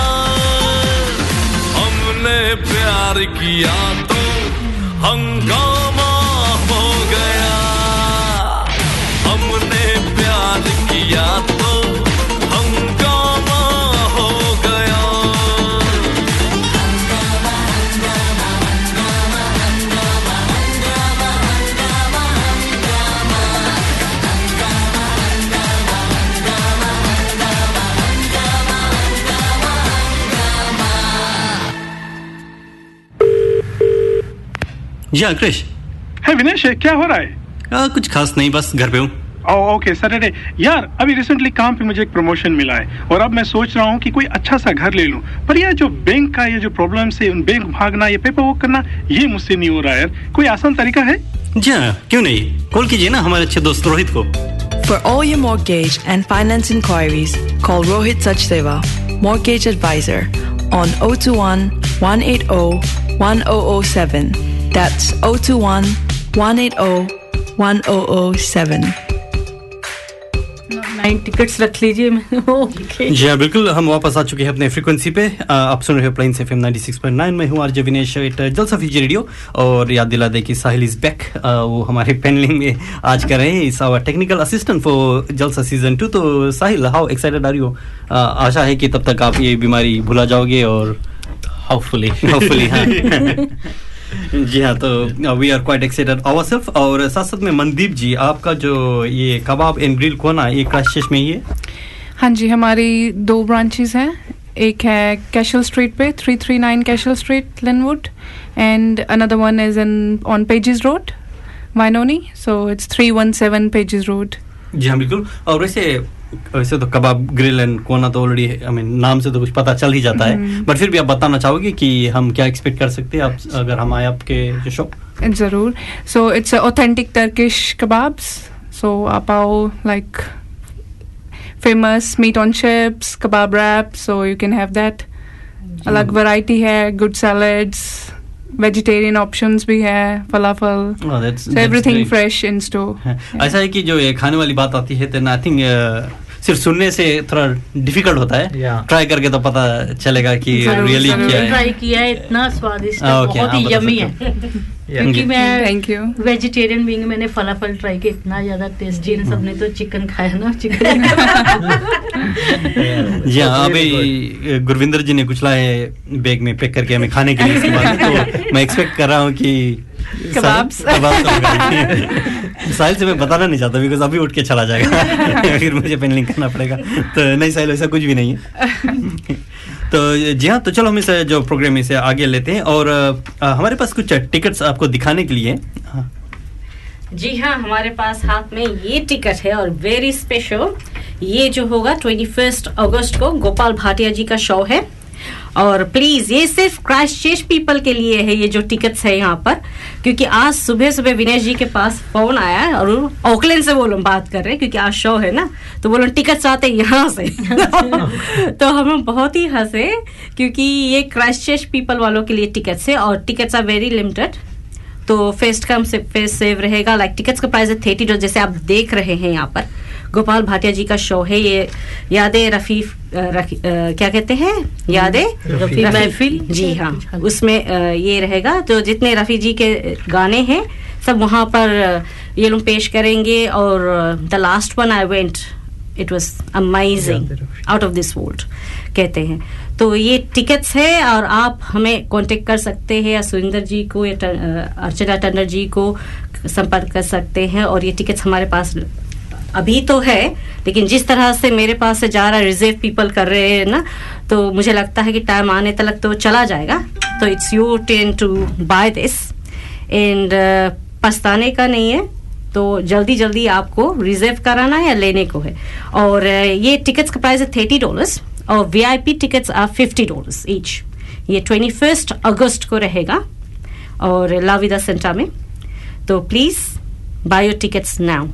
हमने प्यार किया तो हंगामा हो गया, हमने प्यार किया तो हंगामा हो गया। जी हाँ कृष, है विनेश, क्या हो रहा है? आ, कुछ खास नहीं, बस घर पे हूँ। Oh, okay Saturday. यार अभी रिसेंटली काम पे मुझे एक प्रमोशन मिला है और अब मैं सोच रहा हूँ कि कोई अच्छा सा घर ले लूँ, पर यार जो बैंक का ये जो प्रॉब्लम से उन बैंक भागना, ये पेपर वर्क करना, ये मुझसे नहीं हो रहा है यार। कोई आसान तरीका है? जी हाँ, क्यों नहीं, कॉल कीजिए ना हमारे अच्छे दोस्त रोहित को। For all your mortgage and finance inquiries, call Rohit Sachdeva, Mortgage Advisor, on zero two one, one eight zero, one zero zero seven. That's zero two one, one eight zero, one zero zero seven. Nine tickets रख लीजिए। Okay जी हाँ बिल्कुल, हम वापस आ चुके हैं अपने फ्रीक्वेंसी पे। आ, आप सुन रहे हो Plains FM ninety six point nine. मैं हूँ आरजे विनेश, जलसा फीजी रेडियो। और याद दिला दे कि साहिल इज बैक, वो हमारे पैनलिंग में आज कर रहे हैं, is our technical assistant for Jalsa season two. तो Sahil, how excited are you? आशा है कि तब तक आप ये बीमारी भुला जाओगे और होपफुली होपफुली हाँ जी हाँ, तो we are quite excited ourselves. और साथ साथ में मनदीप जी, आपका जो ये कबाब एंड ग्रिल कोना, ये क्राइस्टचर्च में ही है? हाँ जी, हमारी दो ब्रांचेस हैं, एक है कैशल स्ट्रीट पे three three nine Cashel street Linwood, and another one is in on Pages road Wainoni, so it's three one seven Pages road. जी हाँ बिल्कुल। और वैसे वैसे तो कबाब ग्रिल एंड कोना तो ऑलरेडी आई मीन नाम से तो कुछ पता चल ही जाता है, बट फिर भी आप बताना चाहोगे कि हम क्या एक्सपेक्ट कर सकते हैं आप अगर हम आए आपके शॉप? जरूर। So it's authentic Turkish kebabs, so आप आओ, like famous meat on chips, kebab wrap, so you can have that. अलग वैरायटी है, गुड सैलड्स, वेजिटेरियन ऑप्शंस भी है, falafel, so everything fresh in store. ऐसा है कि जो ये खाने वाली बात आती है तो आई थिंक सिर्फ सुनने से थोड़ा डिफिकल्ट होता है, yeah. ट्राई करके तो पता चलेगा कि रियली क्या है। ट्राई किया है, इतना स्वादिष्ट है, okay, बहुत ही यमी है। क्योंकि मैं थैंक यू वेजिटेरियन बीइंग, मैंने फलाफल ट्राई किया, इतना ज्यादा टेस्टी। इन सबने तो चिकन खाया ना, चिकन जी हाँ। अभी गुरविंदर जी ने कुछ लाए बैग में पैक करके हमें खाने के लिए, इसके बाद तो मैं एक्सपेक्ट कर रहा हूँ कि कबाब्स साहिल से मैं बताना नहीं चाहता बिकॉज अभी उठ के चला जाएगा फिर मुझे पेनलिंग करना पड़ेगा। तो नहीं साहिल, ऐसा कुछ भी नहीं है। तो जी हाँ, तो चलो हम इस जो प्रोग्राम इसे आगे लेते हैं। और आ, हमारे पास कुछ टिकट्स आपको दिखाने के लिए। हाँ। जी हाँ, हमारे पास हाथ में ये टिकट है और वेरी स्पेशल। ये जो होगा ट्वेंटी फर्स्ट अगस्त को गोपाल भाटिया जी का शो है और प्लीज ये सिर्फ क्राइस्टचर्च पीपल के लिए है ये जो टिकट्स है यहाँ पर, क्योंकि आज सुबह सुबह विनेश जी के पास फोन आया और ऑकलैंड से वो लोग बात कर रहे हैं क्योंकि आज शो है ना, तो वो लोग टिकट्स आते यहाँ से तो हम बहुत ही हंसे क्योंकि ये क्राइस्टचर्च पीपल वालों के लिए टिकट्स है और टिकट्स आर वेरी लिमिटेड, तो फेस्ट कम से फेस्ट सेव रहेगा। लाइक टिकट्स का प्राइस है थर्टी डॉलर जैसे आप देख रहे हैं यहाँ पर। गोपाल भाटिया जी का शो है ये, यादें रफी क्या कहते हैं, यादें रफी महफिल जी हाँ, उसमें ये रहेगा। तो जितने रफ़ी जी के गाने हैं सब वहाँ पर ये लोग पेश करेंगे। और the last one I went it was amazing, out of this world कहते हैं। तो ये टिकट्स है और आप हमें कांटेक्ट कर सकते हैं या सुरेंद्र जी को या अर्चना टंडन जी को संपर्क कर सकते हैं। और ये टिकट्स हमारे पास अभी तो है, लेकिन जिस तरह से मेरे पास से जा रहा है रिजर्व पीपल कर रहे हैं ना, तो मुझे लगता है कि टाइम आने तक तो चला जाएगा। तो it's your turn to buy this and पछताने का नहीं है। तो जल्दी जल्दी आपको रिजर्व कराना है या लेने को है। और ये टिकट्स का प्राइस है थर्टी डॉलर्स और VIP tickets are fifty dollars each. ये ट्वेंटी फर्स्ट अगस्त को रहेगा और लाविदा सेंटर में। तो please buy your tickets now.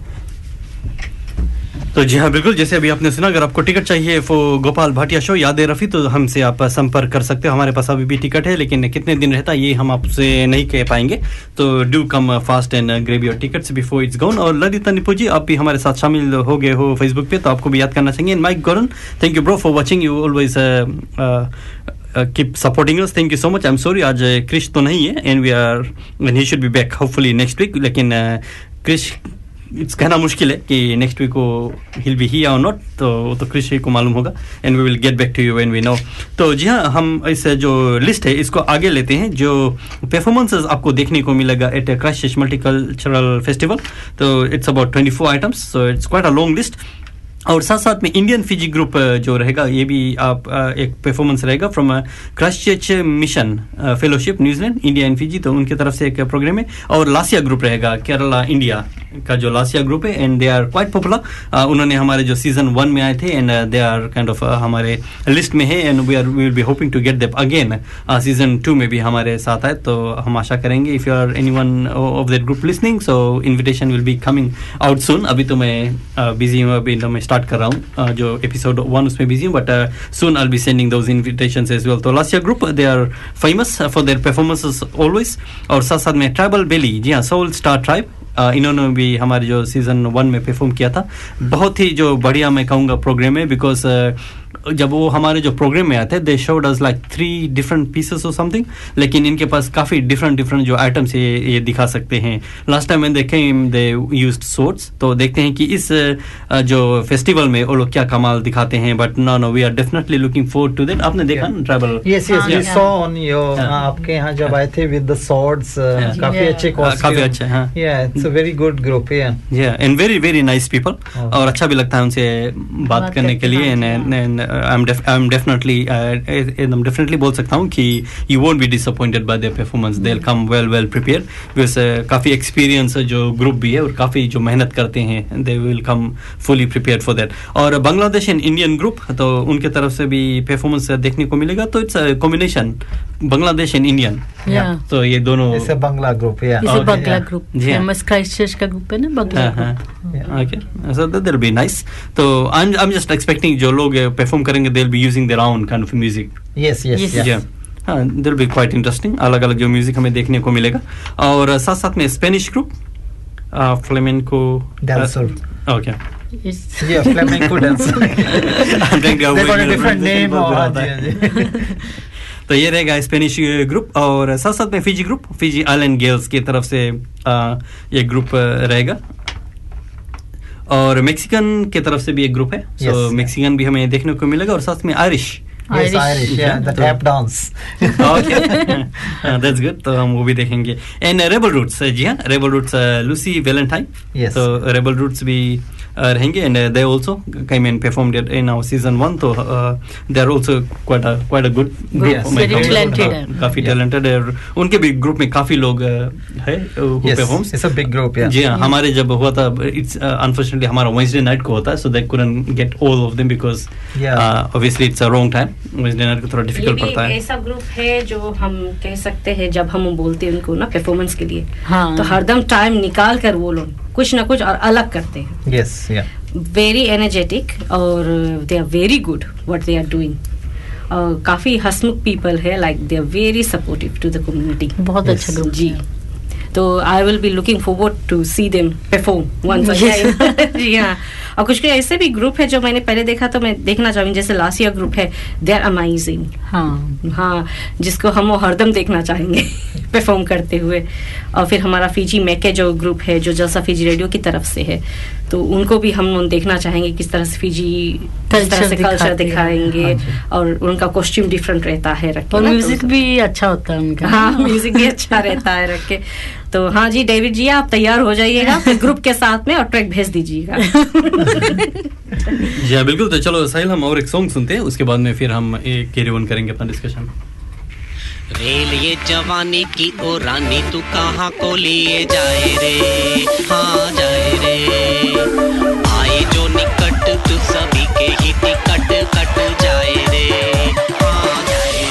तो जी हाँ बिल्कुल, जैसे अभी आपने सुना, अगर आपको टिकट चाहिए फॉर गोपाल भाटिया शो यादें रफ़ी तो हमसे आप संपर्क कर सकते हो। हमारे पास अभी भी टिकट है, लेकिन कितने दिन रहता है ये हम आपसे नहीं कह पाएंगे। तो do come fast and grab your tickets before it's gone. और ललिता निपू जी आप भी हमारे साथ शामिल हो गए हो फेसबुक पे, तो आपको भी याद करना चाहिए। And Mike Goran, thank you bro for watching, you always keep supporting us, thank you so much. I am sorry आज क्रिश तो नहीं है and we are and he should be back hopefully next week, लेकिन Krrish it's कहना मुश्किल है कि next week को हिल बी ही या नॉट, तो वो तो कृषि को मालूम होगा। And we will get back to you when we know. तो जी हाँ, हम इस जो लिस्ट है इसको आगे लेते हैं, जो परफॉर्मेंसेस आपको देखने को मिलेगा एट क्राइस्टचर्च मल्टीकल्चरल फेस्टिवल। तो it's about twenty four items, so it's quite a long list. और साथ साथ में इंडियन फिजी ग्रुप जो रहेगा, ये भी आप एक परफॉर्मेंस रहेगा from Christchurch mission fellowship New Zealand India and Fiji, तो उनकी तरफ से एक प्रोग्राम है। और लासिया ग्रुप रहेगा, केरला इंडिया का जो लासिया ग्रुप है, and they are quite popular. उन्होंने हमारे जो सीजन वन में आए थे and they are kind of हमारे लिस्ट में है and we are we will be hoping to get them again season two में भी हमारे साथ आए, तो हम आशा करेंगे। If you are any one of that group listening, so invitation will be coming out soon. अभी तो मैं बिजी हूँ, अभी तो मैं स्टार्ट कर रहा हूँ जो एपिसोड वन उसमें बिजी हूँ, but soon I will be sending those invitations as well. तो Lasya group they are famous for their performances always. और साथ साथ में ट्राइबल बेली, जी हाँ, सोल स्टार ट्राइब, इन्होंने भी हमारे जो सीज़न वन में परफॉर्म किया था। बहुत ही जो बढ़िया मैं कहूँगा प्रोग्राम है, बिकॉज जब वो हमारे जो प्रोग्राम में आते हैं they showed us like three different pieces और समथिंग, लेकिन इनके पास काफ़ी डिफरेंट डिफरेंट जो आइटम्स ये ये दिखा सकते हैं। लास्ट टाइम मैंने देखे दे यूज्ड स्वॉर्ड्स, तो देखते हैं कि इस जो फेस्टिवल में वो लोग क्या कमाल दिखाते हैं। But no no we are definitely looking forward to that. आपने देखा ना travel, yes yes we saw on your आपके यहाँ जब आए थे विद द स्वॉर्ड्स, काफ़ी अच्छे काफ़ी अच्छे हाँ, it's a very good group and very very nice people, और अच्छा भी लगता है उनसे बात करने के लिए। And I'm def- I'm definitely uh, I'm definitely बोल सकता हूँ कि you won't be disappointed by their performance. They'll come well well prepared because uh, काफ़ी experience जो group भी है और काफ़ी जो मेहनत करते हैं, they will come fully prepared for that. और बांग्लादेश एंड इंडियन ग्रुप, तो उनके तरफ से भी performance देखने को मिलेगा। तो it's a combination Bangladesh and Indian, तो ये दोनों इसे बांग्ला ग्रुप है, इसे बांग्ला ग्रुप फेमस क्राइस्टचर्च का ग्रुप है ना Bangla group, okay so that will be nice. तो I am I am just expecting जो लोग परफॉर्म करेंगे they will be using their own kind of music, yes yes yeah हां they will be quite interesting, अलग अलग जो music हमें देखने को मिलेगा। और साथ साथ में Spanish group flamenco dancer, okay Yes. Yeah, flamenco dancer. I think they got a different name. तो ये रहेगा स्पेनिश ग्रुप। और साथ साथ में Fiji group, Fiji island girls की तरफ से आ, ये ग्रुप रहेगा। और मेक्सिकन की तरफ से भी एक ग्रुप है, so yes, so, Mexican yeah. भी हमें देखने को मिलेगा। और साथ में Irish Yes, Irish, yeah, the tap dance. Okay, that's good. तो हम वो भी देखेंगे। And Rebel Roots, जी हाँ, Rebel Roots, Lucy Valentine. Yes. तो Rebel Roots भी रहेंगे, and they also came and performed in our season one. तो they are also quite a quite a good group, काफी टैलेंटेड है. उनके भी ग्रुप में काफी लोग है who performs. It's a big group, yeah. जी हाँ, हमारे जब हुआ था, इट्स अनफॉर्चुनेटली हमारा वेडनेसडे नाइट को होता है, so they couldn't get all of them because obviously it's a wrong time. Wednesday night को थोड़ा डिफिकल्ट पड़ता है. ऐसा ग्रुप है जो हम कह सकते हैं, जब हम बोलते हैं उनको ना परफॉर्मेंस के लिए, हाँ, तो हरदम टाइम निकाल कर वो लोग कुछ ना कुछ और अलग करते हैं. यस, या वेरी एनर्जेटिक और they are very good what they are doing. काफी हसमुख पीपल है, like they are very supportive to the community. बहुत अच्छा ग्रुप जी. तो I will be looking forward to see them perform once again. जी हाँ, और कुछ कुछ ऐसे भी ग्रुप है जो मैंने पहले देखा, तो मैं देखना चाहूँगी. जैसे लासिया ग्रुप है, दे आर अमेजिंग. हाँ हाँ, जिसको हम हरदम देखना चाहेंगे परफॉर्म करते हुए. और फिर हमारा फीजी मैके जो ग्रुप है, जो जलसा फीजी रेडियो की तरफ से है, तो उनको भी हम देखना चाहेंगे किस तरह से फीजी तरह से कल्चर दिखाएंगे. और उनका कॉस्ट्यूम डिफरेंट रहता है रखे, और म्यूजिक भी अच्छा होता है उनका. हाँ, म्यूजिक भी अच्छा रहता है रखे. तो हाँ जी, डेविड जी, आप तैयार हो जाइएगा ग्रुप के साथ में और ट्रैक भेज दीजिएगा. जी हाँ, बिल्कुल. तो चलो साहिल, हम और एक सॉन्ग सुनते हैं, उसके बाद में फिर हम कैरी ऑन करेंगे अपना डिस्कशन. रेल ये जवानी की ओ रानी, तू कहाँ को लिए जाए रे, हाँ जाए रे. आए जो निकट, तू सभी के ही निकट कट जाए रे, हाँ जाए रे.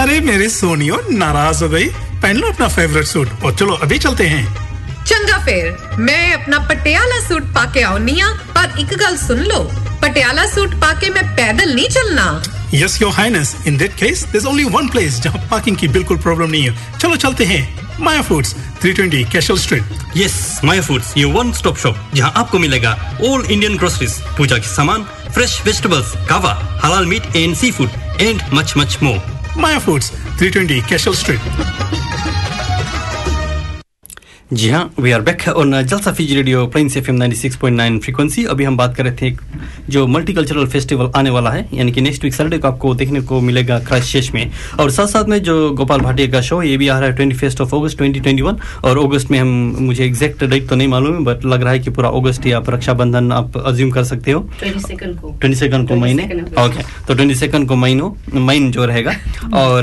अरे मेरे सोनियो, नाराज हो गई, पहन लो अपना फेवरेट सूट और चलो अभी चलते हैं. चंगा फेर मैं अपना पटियाला सूट पाके आउनी आ, पर एक गल सुन लो, पटियाला सूट पाके मैं पैदल नहीं चलना. Yes your highness, in that case there is only one place जहाँ पार्किंग की बिल्कुल प्रॉब्लम नहीं है. चलो चलते हैं, Maya foods, three twenty Cashel street. Yes, Maya foods ये वन स्टॉप शॉप जहाँ आपको मिलेगा ऑल इंडियन ग्रोसरीज, पूजा के सामान, फ्रेश वेजिटेबल्स, कावा, हलाल meat and sea food and much much more. Maya Foods, three twenty Cashel Street. जी हाँ, we are back on Jalsa Fiji radio planes FM ninety six point nine frequency. अभी हम बात कर रहे थे जो मल्टीकल्चरल फेस्टिवल आने वाला है, यानी कि नेक्स्ट वीक सैटरडे को आपको देखने को मिलेगा क्राइस्टचर्च में. और साथ साथ में जो गोपाल भाटिया का शो, ये भी आ रहा है twenty first of August twenty twenty one. और अगस्त में हम, मुझे एग्जैक्ट डेट तो नहीं मालूम है, बट लग रहा है कि पूरा अगस्त ही आप रक्षाबंधन आप अज्यूम कर सकते हो. ट्वेंटी सेकंड को महीने, ओके, तो ट्वेंटी सेकंड को महीनों महीन जो रहेगा. और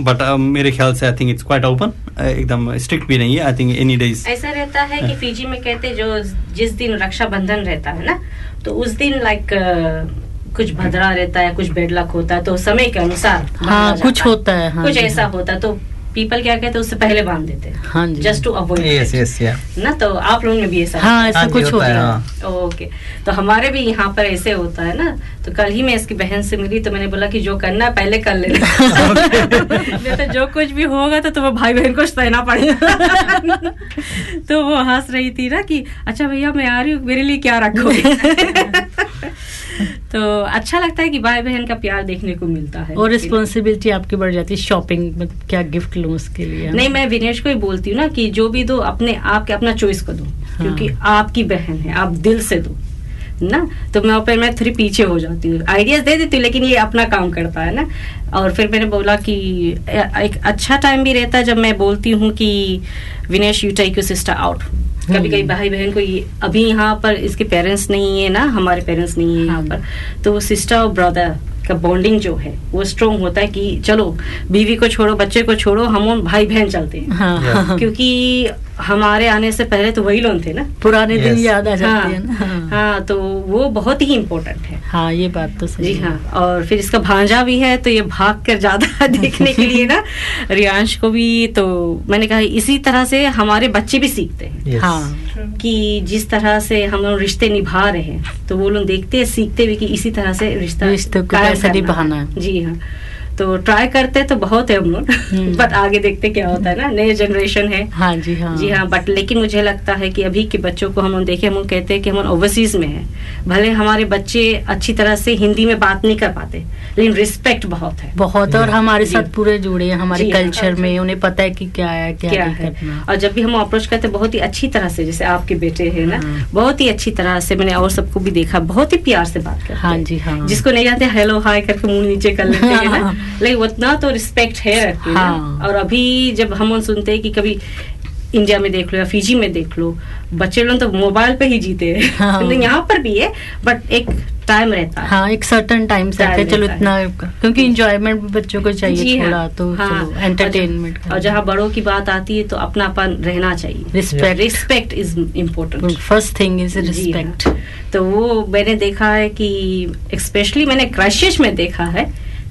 बट मेरे ख्याल से I think it's quite open, एकदम स्ट्रिक्ट भी नहीं है. आई थिंक मेनी डेज ऐसा रहता है कि फिजी में कहते जो जिस दिन रक्षाबंधन रहता है ना, तो उस दिन लाइक कुछ भद्रा रहता है, कुछ बेडलक होता है, तो समय के अनुसार हाँ, कुछ होता है हाँ, कुछ ऐसा हाँ. होता है, तो पीपल क्या कहते हैं उससे पहले बांध देते हैं जस्ट टू अवॉइड ना। तो आप लोगों में भी ऐसा हाँ, ऐसा कुछ होता है। ओके, तो हमारे भी यहाँ पर ऐसे होता है ना। तो कल ही मैं इसकी बहन से मिली तो मैंने बोला कि जो करना है पहले कर लेना नहीं तो जो कुछ भी होगा तो तुम्हें भाई बहन को सहना पड़ेगा तो वो हंस रही थी ना कि अच्छा भैया मैं आ रही हूँ, मेरे लिए क्या रखोगे तो अच्छा लगता है कि भाई बहन का प्यार देखने को मिलता है और रिस्पॉन्सिबिलिटी आपकी बढ़ जाती है। शॉपिंग मतलब क्या गिफ्ट लूं उसके लिए, नहीं मैं विनेश को ही बोलती हूँ ना कि जो भी दो अपने आप के अपना चॉइस को दो हाँ। क्योंकि आपकी बहन है, आप दिल से दो ना। तो मैं फिर मैं थोड़ी पीछे हो जाती हूँ, आइडियाज दे देती हूँ लेकिन ये अपना काम करता है ना। और फिर मैंने बोला कि एक अच्छा टाइम भी रहता है जब मैं बोलती हूँ कि Vinesh you take your sister out. कभी कभी भाई बहन को ये अभी यहाँ पर इसके पेरेंट्स नहीं है ना, हमारे पेरेंट्स नहीं है यहाँ पर, तो वो सिस्टर और ब्रदर का बॉन्डिंग जो है वो स्ट्रॉन्ग होता है कि चलो बीवी को छोड़ो, बच्चे को छोड़ो, हम भाई बहन चलते हैं हाँ। क्योंकि हमारे आने से पहले तो वही लोग थे ना, पुराने yes. दिन याद आ जाते हैं हाँ। हाँ, तो वो बहुत ही इम्पोर्टेंट है हाँ, ये बात तो सही जी हाँ। और फिर इसका भांजा भी है तो ये भाग कर ज्यादा देखने के लिए ना रियांश को भी, तो मैंने कहा इसी तरह से हमारे बच्चे भी सीखते हैं हाँ, कि जिस तरह से हम लोग रिश्ते निभा रहे हैं तो वो लोग देखते हैं, सीखते भी कि इसी तरह से रिश्ता रिश्ते निभाना जी हाँ। तो ट्राई करते तो बहुत है हम लोग बट आगे देखते क्या होता है ना, नए जनरेशन है हाँ जी हाँ जी हाँ। बट लेकिन मुझे लगता है कि अभी के बच्चों को हम लोग देखे, हम लोग कहते हैं कि हम ओवरसीज में है, भले हमारे बच्चे अच्छी तरह से हिंदी में बात नहीं कर पाते लेकिन रिस्पेक्ट बहुत है बहुत, और हमारे साथ पूरे जुड़े हैं हमारे कल्चर में, उन्हें पता है कि क्या है क्या है। और जब भी हम अप्रोच करते बहुत ही अच्छी तरह से, जैसे आपके बेटे है ना बहुत ही अच्छी तरह से, मैंने और सबको भी देखा बहुत ही प्यार से बात करते हैं जी हाँ। जिसको नहीं जानते हेलो हाय करके मुंह नीचे कर लेते हैं ना, लेकिन उतना तो रिस्पेक्ट है रखते हाँ। और अभी जब हम सुनते हैं कि कभी इंडिया में देख लो या फिजी में देख लो बच्चे लोग तो मोबाइल पे ही जीते हैं हाँ। तो यहाँ पर भी है बट एक टाइम रहता है हाँ, एक सर्टन टाइम से चलो इतना, क्योंकि एंजॉयमेंट बच्चों को चाहिए थोड़ा हाँ, तो हाँ, चलो एंटरटेनमेंट। और, और जहाँ बड़ों की बात आती है तो अपनापन रहना चाहिए, respect respect is important, first thing is respect. तो वो मैंने देखा है कि स्पेशली मैंने क्राइस्टचर्च में देखा है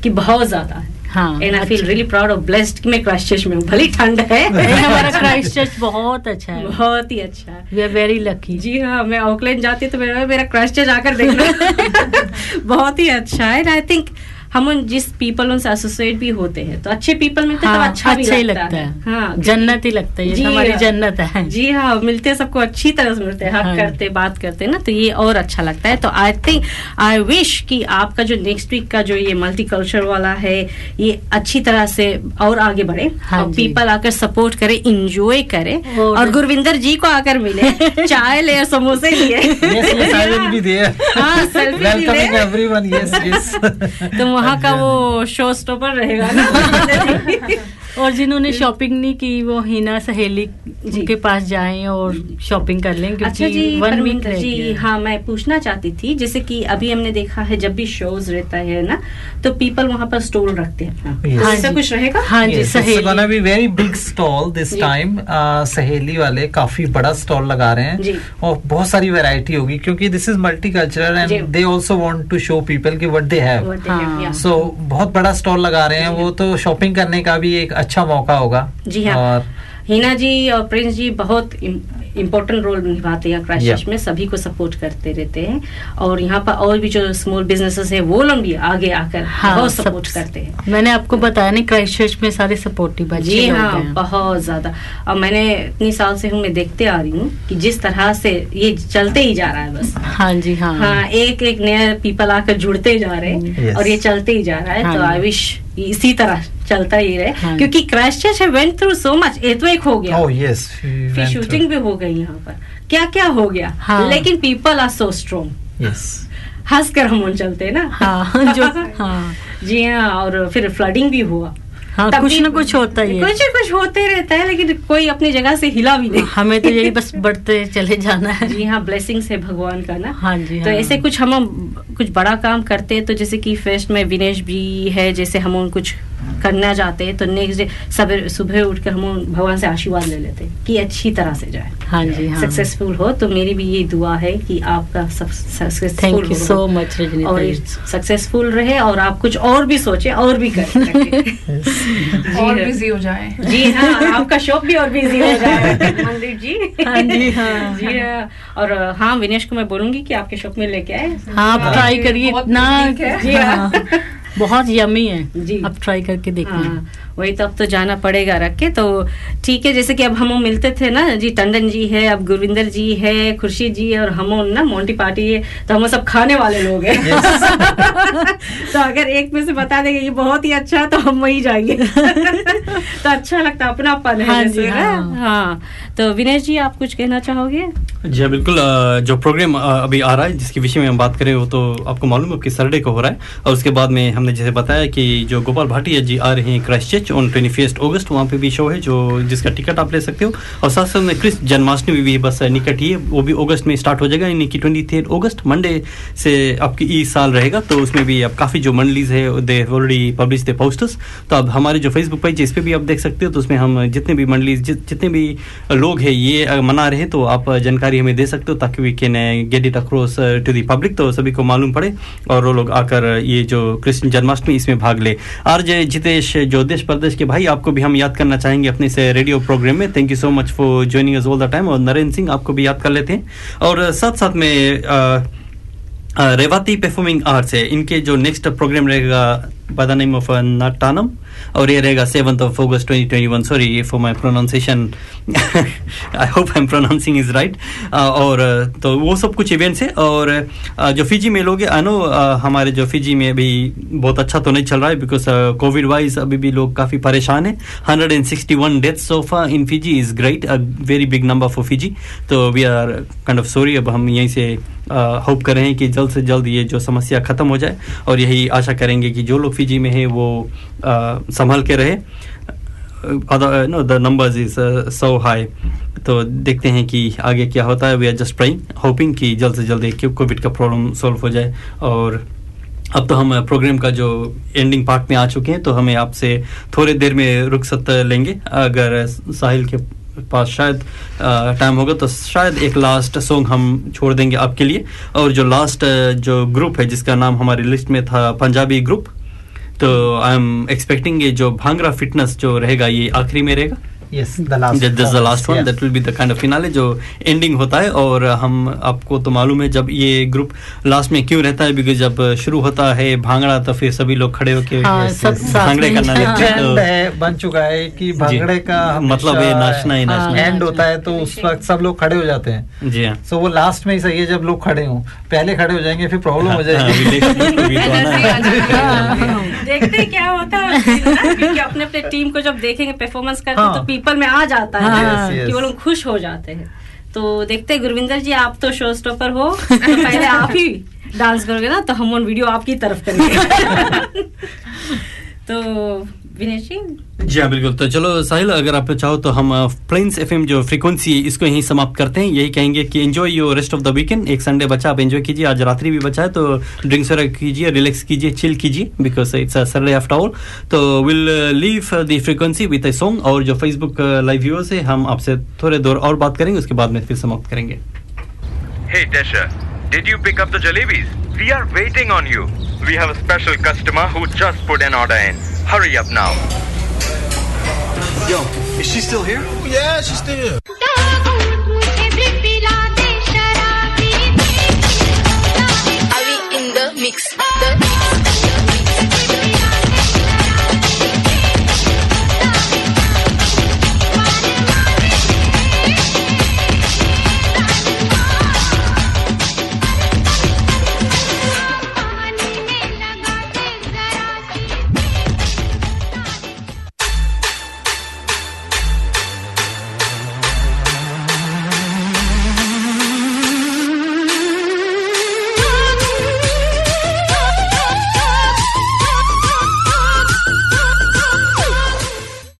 कि बहुत ज्यादा है हाँ, and I feel really proud और ब्लेस्ड कि मैं क्राइस्टचर्च में हूँ, भली ठंड है हमारा क्राइस्टचर्च बहुत अच्छा है, बहुत ही अच्छा है, वी आर वेरी लकी जी हाँ। मैं ऑकलैंड जाती हूँ तो मेरा मेरा क्राइस्टचर्च आकर देखना बहुत ही अच्छा है। एंड आई थिंक हम उन जिस पीपल उनसे एसोसिएट भी होते हैं तो अच्छे पीपल मिलते हैं हाँ, तो अच्छा अच्छा ही लगता, लगता है हाँ, जन्नत ही लगता है, ये हमारी जन्नत है जी हाँ। मिलते सबको अच्छी तरह से मिलते हैं हाँ, हाँ, करते बात करते ना, तो ये और अच्छा लगता है। तो आई थिंक आई विश कि आपका जो नेक्स्ट वीक का जो ये मल्टी कल्चर वाला है ये अच्छी तरह से और आगे बढ़े हाँ, और पीपल आकर सपोर्ट करे, इंजॉय करे और गुरविंदर जी को आकर मिले, चाय ले, समोसे लिए, वहाँ का वो शो स्टॉपर रहेगा ना और जिन्होंने शॉपिंग नहीं की वो हिना सहेली के पास जाएं और शॉपिंग कर लें। अच्छा जी परमिंदर जी हाँ, मैं पूछना चाहती थी जैसे कि अभी हमने देखा है जब भी शोज रहता है ना तो पीपल वहाँ पर स्टॉल रखते हैं तो ऐसा कुछ रहेगा हाँ जी। Saheli very big stall this time, Saheli वाले काफी बड़ा स्टॉल लगा रहे हैं और बहुत सारी वेरायटी होगी क्योंकि this is multi cultural and they also want to show people की व्हाट दे हैव। सो बहुत बड़ा स्टॉल लगा रहे हैं वो, तो शॉपिंग करने का भी एक अच्छा मौका होगा जी हाँ। और हिना जी और प्रिंस जी बहुत इम्पोर्टेंट रोल निभाते हैं क्राइस्टचर्च में, सभी को सपोर्ट करते रहते हैं और यहाँ पर और भी जो स्मॉल बिजनेसेस है वो लोग भी आगे आकर हाँ, बहुत सपोर्ट करते हैं। मैंने आपको बताया नहीं क्राइस्टचर्च में सारे सपोर्टिव जी हाँ बहुत ज्यादा। और मैंने इतनी साल से हूँ मैं देखते आ रही हूँ कि जिस तरह से ये चलते ही जा रहा है बस हाँ जी हाँ हाँ, एक एक नया पीपल आकर जुड़ते जा रहे हैं और ये चलते ही जा रहा है। तो आई विश इसी तरह चलता ही रहे हाँ। क्योंकि Christchurch went through so much, earthquake हो गया oh, yes, फिर शूटिंग भी हो गई यहाँ पर, क्या क्या हो गया हाँ। लेकिन people are so strong yes. हंस कर हम उन चलते ना हाँ, जो, हाँ। जी हाँ। और फिर फ्लडिंग भी हुआ हाँ, कुछ ना कुछ होता ही है, कुछ न कुछ होते रहता है लेकिन कोई अपनी जगह से हिला भी नहीं। हमें तो यही बस बढ़ते चले जाना है जी हाँ, ब्लेसिंग्स है भगवान का ना हाँ जी। तो ऐसे हाँ। कुछ हम कुछ बड़ा काम करते हैं तो जैसे कि फेस्ट में विनेश भी है, जैसे हम कुछ करना चाहते हैं तो नेक्स्ट डे सुबह सुबह उठकर हम भगवान से आशीर्वाद ले लेते हैं कि अच्छी तरह से जाए, हाँ जी, हाँ, सक्सेसफुल हो। तो मेरी भी ये दुआ है कि आपका successful, thank you so much रंजनीता, और सक्सेसफुल रहे और आप कुछ और भी सोचे और भी करें और बिजी हो जाए, जी हाँ, आपका शॉप भी और बिजी हो जाए मनदीप जी, हाँ जी, हाँ जी, और हाँ विनेश को मैं बोलूंगी कि आपके शॉप में लेके आए, हाँ आप ट्राई करिए, इतना जी हाँ बहुत यमी है जी, अब ट्राई करके देखना, हाँ, वही तो अब तो जाना पड़ेगा रख के। तो ठीक है, जैसे कि अब हम मिलते थे ना जी, टंडन जी है, अब गुरविंदर जी है, खुर्शीद जी है, और हम ना मोंटी पार्टी है, तो हम सब खाने वाले लोग हैं yes. तो अगर एक में से बता देंगे ये बहुत ही अच्छा तो हम वही जाएंगे तो अच्छा लगता अपनापन है, हाँ जी, हाँ, हाँ। तो विनेश जी आप कुछ कहना चाहोगे? जी हाँ बिल्कुल, जो प्रोग्राम अभी आ रहा है जिसके विषय में हम बात करें वो तो आपको मालूम है कि सैटरडे को हो रहा है, और उसके बाद में हमने जैसे बताया कि जो गोपाल भाटिया जी आ रहे हैं Christchurch on twenty first August वहाँ पे भी शो है जो जिसका टिकट आप ले सकते हो, और साथ साथ में क्रिस्ट जन्माष्टमी भी, भी बस निकट ही है, वो भी अगस्त में स्टार्ट हो जाएगा, यानी कि ट्वेंटी थर्ड अगस्त मंडे से आपकी ई साल रहेगा। तो उसमें भी आप काफ़ी जो मंडलीज है they already publish the posters, तो अब हमारे जो फेसबुक पेज इस पर भी आप देख सकते हो, तो उसमें हम जितने भी मंडलीज जितने भी लोग हैं ये मना रहे हैं तो आप जानकारी हमें दे सकते हो ताकि we can get it across to the public, तो सभी को मालूम पड़े और वो लोग आकर ये जो कृष्ण जन्माष्टमी इसमें भाग ले। आरजे जितेश जो देश प्रदेश के भाई आपको भी हम याद करना चाहेंगे अपने से रेडियो प्रोग्राम में, thank you so much for joining us all the time. और नरेंद्र सिंह आपको भी याद कर लेते हैं, और साथ साथ में आ, आ, रेवाती परफॉर्मिंग आर्ट्स है, इनके जो नेक्स्ट प्रोग्राम रहेगा by the name of Natanam, और ये रहेगा seventh of August twenty twenty one, sorry for my pronunciation, I hope I am pronouncing is right. और तो वो सब कुछ इवेंट्स है, और uh, जो फिजी में लोग आई नो uh, हमारे जो फिजी में भी बहुत अच्छा तो नहीं चल रहा है बिकॉज कोविड वाइज अभी भी लोग काफ़ी परेशान है। Hundred and sixty one deaths of in Fiji is great, a very big number for Fiji, तो we are kind of sorry. अब हम यहीं से होप uh, कर रहे हैं कि जल्द से जल्द ये जो समस्या ख़त्म हो जाए, और यही आशा करेंगे कि जो लोग फिजी में है वो uh, संभाल के रहे, other no the numbers is so high. तो देखते हैं कि आगे क्या होता है, we are just praying hoping कि जल्द से जल्द कोविड का प्रॉब्लम सॉल्व हो जाए। और अब तो हम प्रोग्राम का जो एंडिंग पार्ट में आ चुके हैं, तो हमें आपसे थोड़ी देर में रुखसत लेंगे, अगर साहिल के पास शायद टाइम होगा तो शायद एक लास्ट सॉन्ग हम छोड़ देंगे आपके लिए। और जो लास्ट जो ग्रुप है जिसका नाम हमारी लिस्ट में था पंजाबी ग्रुप, तो आई एम एक्सपेक्टिंग ये जो भांगरा फिटनेस जो रहेगा ये आखिरी में रहेगा, yes the last the last one that will be the kind of finale जो एंडिंग होता है। और हम आपको तो मालूम है जब ये ग्रुप लास्ट में क्यों रहता है, बिकॉज जब शुरू होता है भांगड़ा तो फिर सभी लोग खड़े होके भांगड़े करना लेते हैं, बन चुका है कि भांगड़े का मतलब ये नाचना ही नाचना एंड होता है, तो उस वक्त सब लोग खड़े हो जाते हैं। जी हाँ, सो वो लास्ट में ही सही है, जब लोग खड़े हों, पहले खड़े हो जाएंगे फिर प्रॉब्लम हो जाएगी। देखते क्या होता है, क्योंकि अपने अपने टीम को जब देखेंगे परफॉर्मेंस करते हैं तो पीपल में आ जाता है, हाँ, कि वो लोग खुश हो जाते हैं। तो देखते हैं गुरविंदर जी, आप तो शो स्टॉपर हो, तो पहले आप ही डांस करोगे ना, तो हम उन वीडियो आपकी तरफ करेंगे। तो विनेश जी, जी हाँ बिल्कुल। तो चलो साहिल, अगर आप चाहो तो हम प्लेन्स एफएम जो फ्रीक्वेंसी है इसको यहीं समाप्त करते हैं। यही कहेंगे कि enjoy your rest of the weekend, एक संडे बचा, आप एंजॉय कीजिए, आज रात्रि भी बचा है, तो ड्रिंक्स वगैरह कीजिए, रिलैक्स कीजिए, चिल कीजिए, because it's a Sunday after all. तो will leave the frequency with a song, और जो फेसबुक लाइव व्यूअर्स है हम आपसे थोड़े देर और बात करेंगे, उसके बाद में फिर समाप्त करेंगे। Hey Dasher, did you pick up the jalebis? We are waiting on you. We have a special customer who just put an order in. Hurry up now. Yo, is she still here? Yeah, she's still here. Are we in the mix? The-